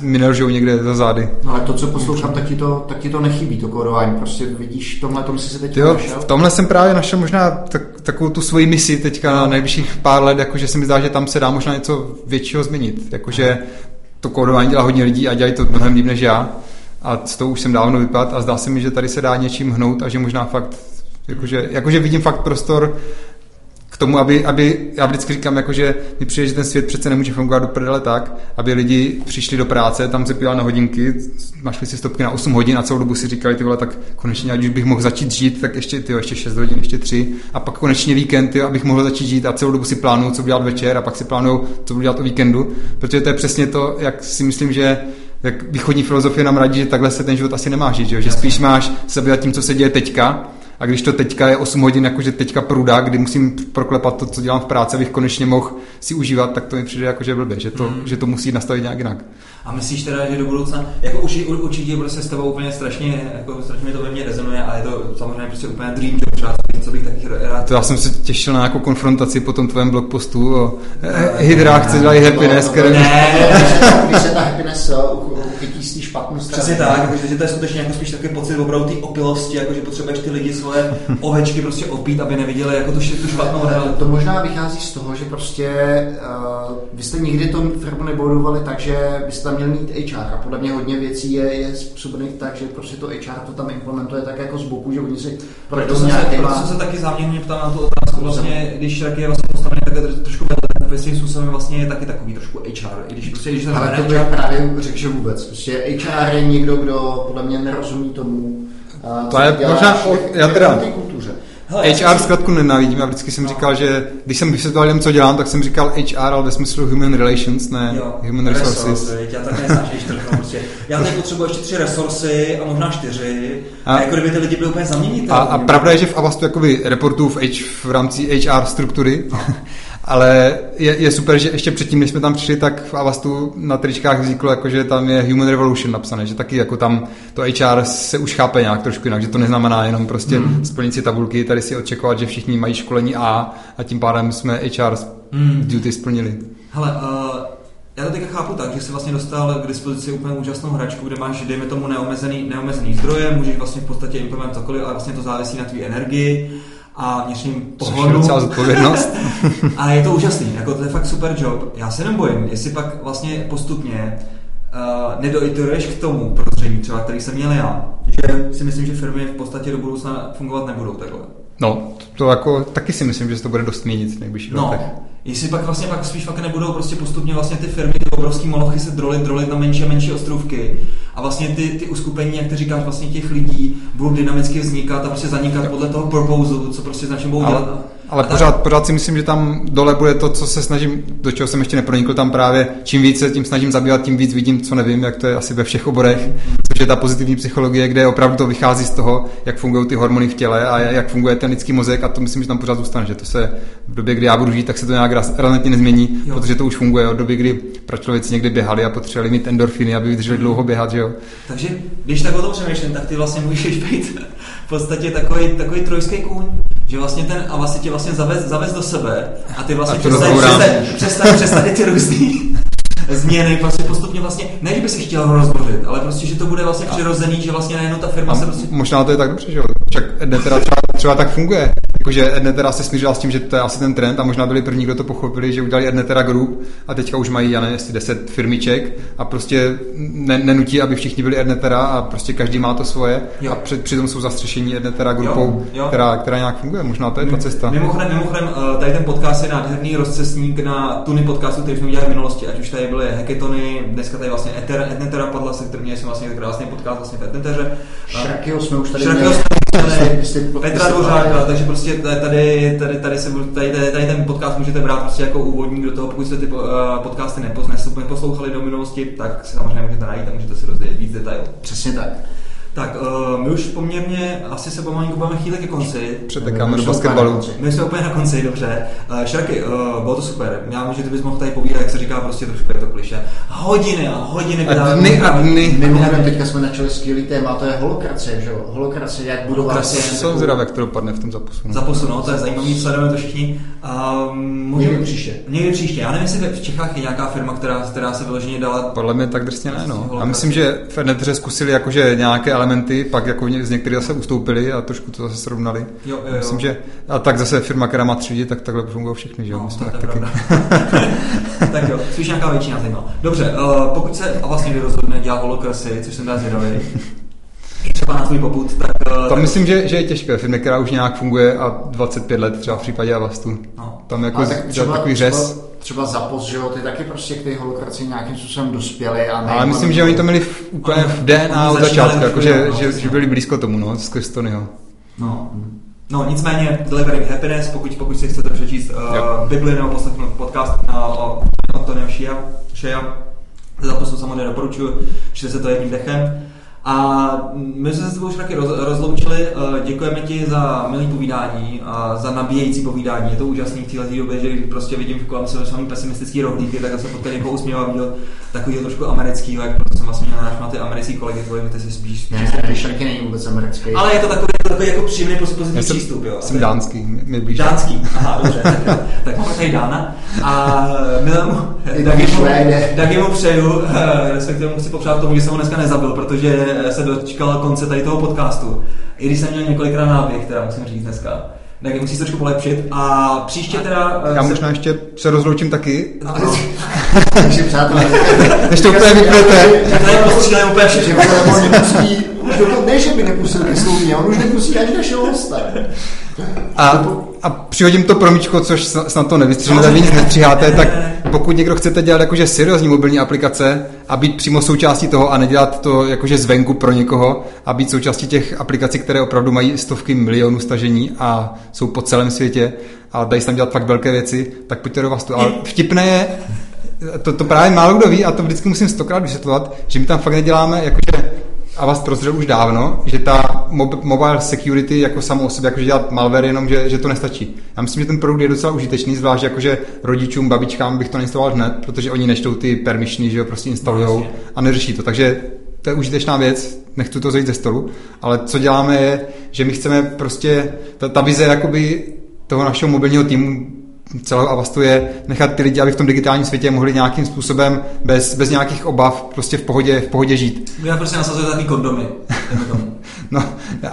mi nelžou někde za zády. No ale to, co poslouchám, tak ti to, tak ti to nechybí, to kódování, prostě vidíš, v tomhle tom si se teď našel? V tomhle jsem právě našel možná tak, takovou tu svoji misi teďka na nejbližších pár let, jakože se mi zdá, že tam se dá možná něco většího změnit, jakože to kódování dělá hodně lidí a dělají to mnohem líp než já a z toho už jsem dávno vypadl a zdá se mi, že tady se dá něčím hnout a že možná fakt, jakože, jakože vidím fakt prostor k tomu, aby, aby já vždycky říkám, jakože mi přijde, že ten svět přece nemůže fungovat do prdele tak, aby lidi přišli do práce, tam se píjali na hodinky, našli si stopky na osm hodin a celou dobu si říkali, ty vole, tak konečně, ať už bych mohl začít žít, tak ještě, tyjo, ještě šest hodin, ještě tři a pak konečně víkend, tyjo, abych mohl začít žít a celou dobu si plánuju, co budu dělat večer a pak si plánuju, co budu dělat o víkendu, protože to je přesně to, jak si myslím, že jak východní filozofie nám radí, že takhle se ten život asi nemá žít, že, že spíš máš zabývat tím, co se děje teďka. A když to teďka je osm hodin, jakože teďka pruda, kdy musím proklepat to, co dělám v práci, abych konečně mohl si užívat, tak to mi přijde jakože blbě, že to, mm. že to musí nastavit nějak jinak. A myslíš teda, že do budoucna, jako určitě, určitě bude se s tebou úplně strašně, jako strašně to ve mně rezonuje, ale je to samozřejmě prostě úplně dream job, třeba co bych taky rád. To já jsem se těšil na nějakou konfrontaci po tom tvém blogpostu o hydrách, co dělají happiness, které... Ne, když se ta happiness ukytí z té špatnosti. Přesně tak, protože to je skutečně jako spíš takový pocit opravdu té opilosti, jakože potřebuješ ty lidi svoje ohečky prostě opít, aby neviděli jako tu špatnou realitu. To možná vychází z toho, že prostě uh, vy jste nikdy to firmu nebudovali tak, že byste tam měli mít há er a podle mě hodně věcí je, je způsobených tak, že prostě to há er to tam implementuje tak jako z boku, že oni si proto nějakýma... jsem se taky záměrně ptám na tu otázku, vlastně, když tak je vlastně postavený takhle trošku vedle, tak svým způsobem vlastně je taky takový trošku há er. I když prostě, když se ale to bych právě řekl, že vůbec. Prostě há er je někdo, kdo podle mě nerozumí tomu, to co je možná o, já teda há er zkrátku nenávidím a vždycky jsem no. říkal, že když jsem vysvětloval lidem, co dělám, tak jsem říkal há er, ale ve smyslu human relations, ne jo, human resources. Resource, já tak neznáš, když trknu, prostě. Já tady potřebuji ještě tři resursy a možná čtyři a, a jako kdyby ty lidi byly úplně zaměnitelné. A, a pravda je, že v Avastu jakoby reportuju v, H, v rámci há er struktury. No. Ale je, je super, že ještě předtím, než jsme tam přišli, tak v Avastu na tričkách vzniklo, jako, že tam je Human Revolution napsané, že taky jako tam to H R se už chápe nějak trošku jinak, že to neznamená jenom prostě mm. splnit si tabulky, tady si odčekovat, že všichni mají školení A a tím pádem jsme H R mm. duty splnili. Hele, uh, já to teďka chápu tak, že jsi vlastně dostal k dispozici úplně úžasnou hračku, kde máš, dejme tomu, neomezený, neomezený zdroje, můžeš vlastně v podstatě implementovat cokoliv, ale vlastně to závisí na tvý energii a vnitřním pohledu. Ale je to úžasný, jako to je fakt super job. Já se jenom bojím, jestli pak vlastně postupně uh, nedoiteruješ k tomu prostředí třeba, který jsem měl já, že si myslím, že firmy v podstatě do budoucna fungovat nebudou takhle. No, to jako taky si myslím, že se to bude dost měnit nejbližší no, letech. Jestli pak vlastně pak spíš fakt nebudou prostě postupně vlastně ty firmy, ty obrovský molochy se drolit, drolit na menší a menší ostrůvky a vlastně ty, ty uskupení, jak ty říkáš, vlastně těch lidí budou dynamicky vznikat a prostě zanikat tak. Podle toho proposalu, co prostě značně budou dělat. Ale, ale pořád, pořád si myslím, že tam dole bude to, co se snažím, do čeho jsem ještě nepronikl, tam právě čím víc se tím snažím zabývat, tím víc vidím, co nevím, jak to je asi ve všech oborech, což je ta pozitivní psychologie, kde opravdu to vychází z toho, jak fungují ty hormony v těle a jak funguje ten lidský mozek a to myslím, že tam pořád zůstane, že to se v době, kdy já budu žít, tak se to nějak razantně nezmění, jo. Protože to už funguje od doby, kdy pračlověci někdy běhali a potřebovali mít endorfiny, aby vydrželi dlouho běhat, že jo. Takže když tak o tom přemýšlím, tak ty vlastně můžeš být v podstatě takový, takový trojský kůň, že vlastně ten a vlastně tě vlastně zavez, zavez do sebe a ty vlastně přestaň ty různý změny, prostě postupně vlastně, ne, že by si chtěl rozbořit, ale prostě, že to bude vlastně přirozený, že vlastně najednou ta firma a se prostě... Možná to je tak dobře, že jo, však Ednetera třeba, třeba tak funguje, jakože Ednetera se smířila s tím, že to je asi ten trend a možná byli první, kdo to pochopili, že udělali Ednetera Group a teďka už mají, já nevím, jestli deset firmiček a prostě ne, nenutí, aby všichni byli Ednetera a prostě každý má to svoje jo. A před, přitom jsou zastřešení Ednetera Groupou, jo. Jo. Která, která nějak funguje, možná to je ta cesta. Mimochodem, mimochodem, tady ten podcast je nádherný rozcestník na tuny podcastů, které jsme udělali v minulosti, ať už tady byly hackathony, dneska tady vlastně Ednetera padla, se kterým jsem vlastně krásný podcast vlastně v Edneteře. Šrakyho jsme už tady měli. Petra Douřáka, takže prostě tady, tady, tady, se, tady, tady ten podcast můžete brát prostě jako úvodník do toho, pokud jste ty podcasty neposlouchali do minulosti, tak si samozřejmě můžete najít a můžete si rozdělit víc detailů. Přesně tak. Tak uh, my už poměrně, asi se pomalinku budeme chýlit ke konci. Přetekáme do basketbalu. My jsme úplně na konci, dobře. Uh, Šraky, uh, bylo to super. Já vím, že ty bys mohl tady povídat, jak se říká, prostě trošku je to kliše. Hodiny a hodiny. A dny a dny. Mimochodem, teďka jsme načali skvělý téma, to je holokracie, že jo? Holokracie, jak budovat. Jsem zvědavý, jak to dopadne v tom zaposunu. Zaposunu, to je zajímavý, sledujeme to všichni. Um, Někdy příště. Někdy příště. Já nevím, jestli v Čechách je nějaká firma, která, která se vyloženě dala. Podle mě tak drsně ne, no. A myslím, že v Edneteře zkusili jakože nějaké elementy, pak jako z některých zase ustoupili a trošku to zase srovnali. Jo, jo, jo. Myslím, že a tak zase firma, která má tři lidi, tak takhle fungují všichni, že jo? No, tak, taky... Tak jo, spíš nějaká většina zajímavá. Dobře, uh, pokud se a vlastně rozhodne dělat holokracii, což jsem teda zvědavý, třeba na tvůj popud, tak... Uh, tam myslím, že, že je těžké, firma, která už nějak funguje a dvacet pět let třeba v případě Avastu. No. Tam jako z, třeba, takový řez... Třeba... třeba zapos, že jo, ty taky prostě k té holokracii nějakým způsobem dospěli a ne... Ale myslím, že oni to měli v, úplně v D N A od začátku, jako že, no, že, že byli blízko tomu, no, skrz Tonyho. No, no nicméně, Delivering Happiness, pokud, pokud si chcete přečíst uh, Bibli nebo poslechnout podcast na, o Antonem Šeja, zaposu samozřejmě doporučuji, čte se to jedním dechem. A my jsme se s tebou už taky roz, rozloučili, děkujeme ti za milý povídání a za nabíjející povídání, je to úžasný v této době, že prostě vidím v kolem se samý pesimistický rohlíky, tak se potkal někoho usměvavýho, takovýho trošku americkýho, jak proto jsem vlastně měl náš na ty americký kolegy, ty si spíš... spíš ne, ne, Šarky není vůbec americký. Ale je to takový, takový jako příjemný pozitivní přístup, jo. Jsem dánský, mi blíž. Dánský, aha, dobře, tak, tak máme tady Dána a milému, taky mu přeju, respektive mu chci popřát tomu, že jsem ho dneska nezabil, protože se dočkala konce tady toho podcastu. I když jsem měl několikrát náběh, teda musím říct dneska. Tak musíš trošku polepšit. A příště teda... Já se... možná ještě se rozloučím taky. Takže přátelé. Než to úplně vypnete. To je postřílené úplně všechno. Už dokud ne, že by nepustil vysloumě, on už nepustí ani našeho hosta. A, a přihodím to promíčko, což snad to nevystříme, tak vy nic nepřiháte, tak pokud někdo chcete dělat jakože seriózní mobilní aplikace a být přímo součástí toho a nedělat to jakože zvenku pro někoho a být součástí těch aplikací, které opravdu mají stovky milionů stažení a jsou po celém světě a dají se tam dělat fakt velké věci, tak pojďte do vás tu. Ale vtipné je, to, to právě málo kdo ví a to vždycky musím stokrát vysvětlovat, že my tam fakt neděláme jakože Avast prozřel už dávno, že ta mob, mobile security jako samo o sobě, jakože dělat malware, jenom, že, že to nestačí. Já myslím, že ten produkt je docela užitečný, zvlášť jakože rodičům, babičkám bych to neinstaloval hned, protože oni nečtou ty permissiony, že jo, prostě instalujou a neřeší to. Takže to je užitečná věc, nechci to zajít ze stolu, ale co děláme je, že my chceme prostě, ta, ta vize jakoby toho našeho mobilního týmu celého Avastu je nechat ty lidi, aby v tom digitálním světě mohli nějakým způsobem bez, bez nějakých obav prostě v pohodě, v pohodě žít. Já prostě nasazuji takový kondomy. No,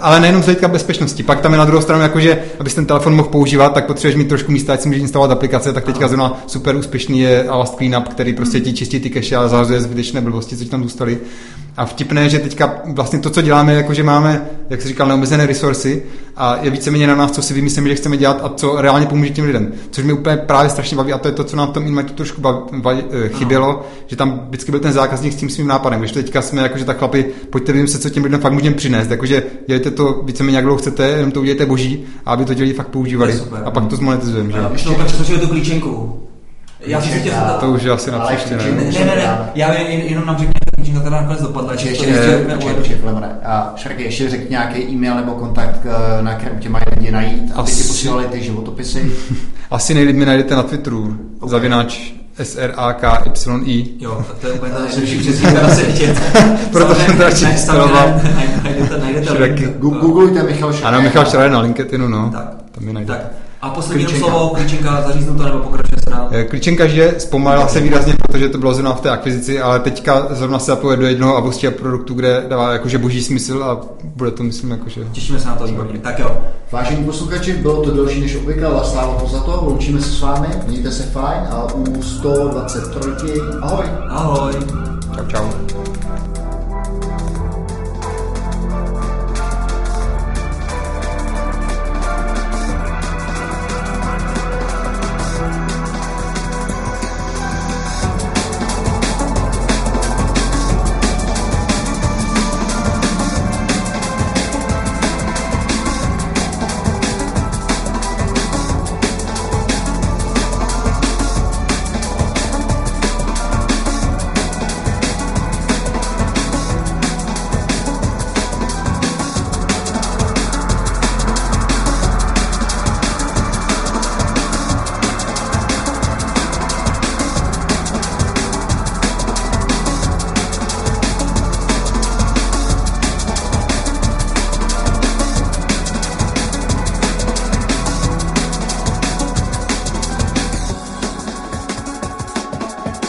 ale nejenom z hlediska bezpečnosti. Pak tam je na druhou stranu, jakože, abys ten telefon mohl používat, tak potřebuješ mít trošku místa, ať si můžeš instalovat aplikace, tak teďka zrovna super úspěšný je Avast Cleanup, který prostě ti čistí ty cache a zahazuje zbytečné blbosti, co ti tam zůstaly. A vtipné, že teďka vlastně to, co děláme, je jako, že máme, jak jsi říkal, neomezené resursy a je víceméně na nás, co si vymyslíme, že chceme dělat a co reálně pomůže těm lidem. Což mi úplně právě strašně baví a to je to, co nám v tom InMite trošku baví, chybělo, no. Že tam vždycky byl ten zákazník s tím svým nápadem. Když teďka jsme jakože tak chlapi, pojďte vím se, co těm lidem fakt můžeme přinést. Jakože dělejte to víceméně jak dlouho chcete, jenom to udělejte boží, a aby to dělali fakt používali. Super, a pak to zmonetizujeme, že? Ještě přesvědčil tu klíčenku. Já si chtěl to už asi na příště. Ne, ne, ne. Já jenom nám řekněte, že teda nakonec dopadla. Ještě, ještě, ještě, Šarky, ještě řekni nějaký e-mail nebo kontakt, na kterém tě mají lidi najít, aby ti posílali ty životopisy. Asi nejlíp mi najdete na Twitteru, okay. Zavináč S R A K Y I. Jo, tak to je úplně tady nejlepší přesíká na světě. Proto jsem teda čistila. Najdete Googlejte Michal Šrajev. Ano, Michal Šrajev na LinkedInu, no. Tam mi najdete. A poslední slovo, klíčenka, zaříznu to nebo pokračuje se dál? Klíčenka žije, zpomalila se výrazně, protože to bylo zrovna v té akvizici, ale teďka zrovna se zapojuje do jednoho Avastia produktu, kde dává jakože boží smysl a bude to, myslím, jakože... Těšíme se na to, výborně. Tak jo. Vážení posluchači, bylo to delší než obvykle, ale sláva to za to, loučíme se s vámi, mějte se fajn a u sto dvacet tři. Ahoj. Ahoj. Čau, čau.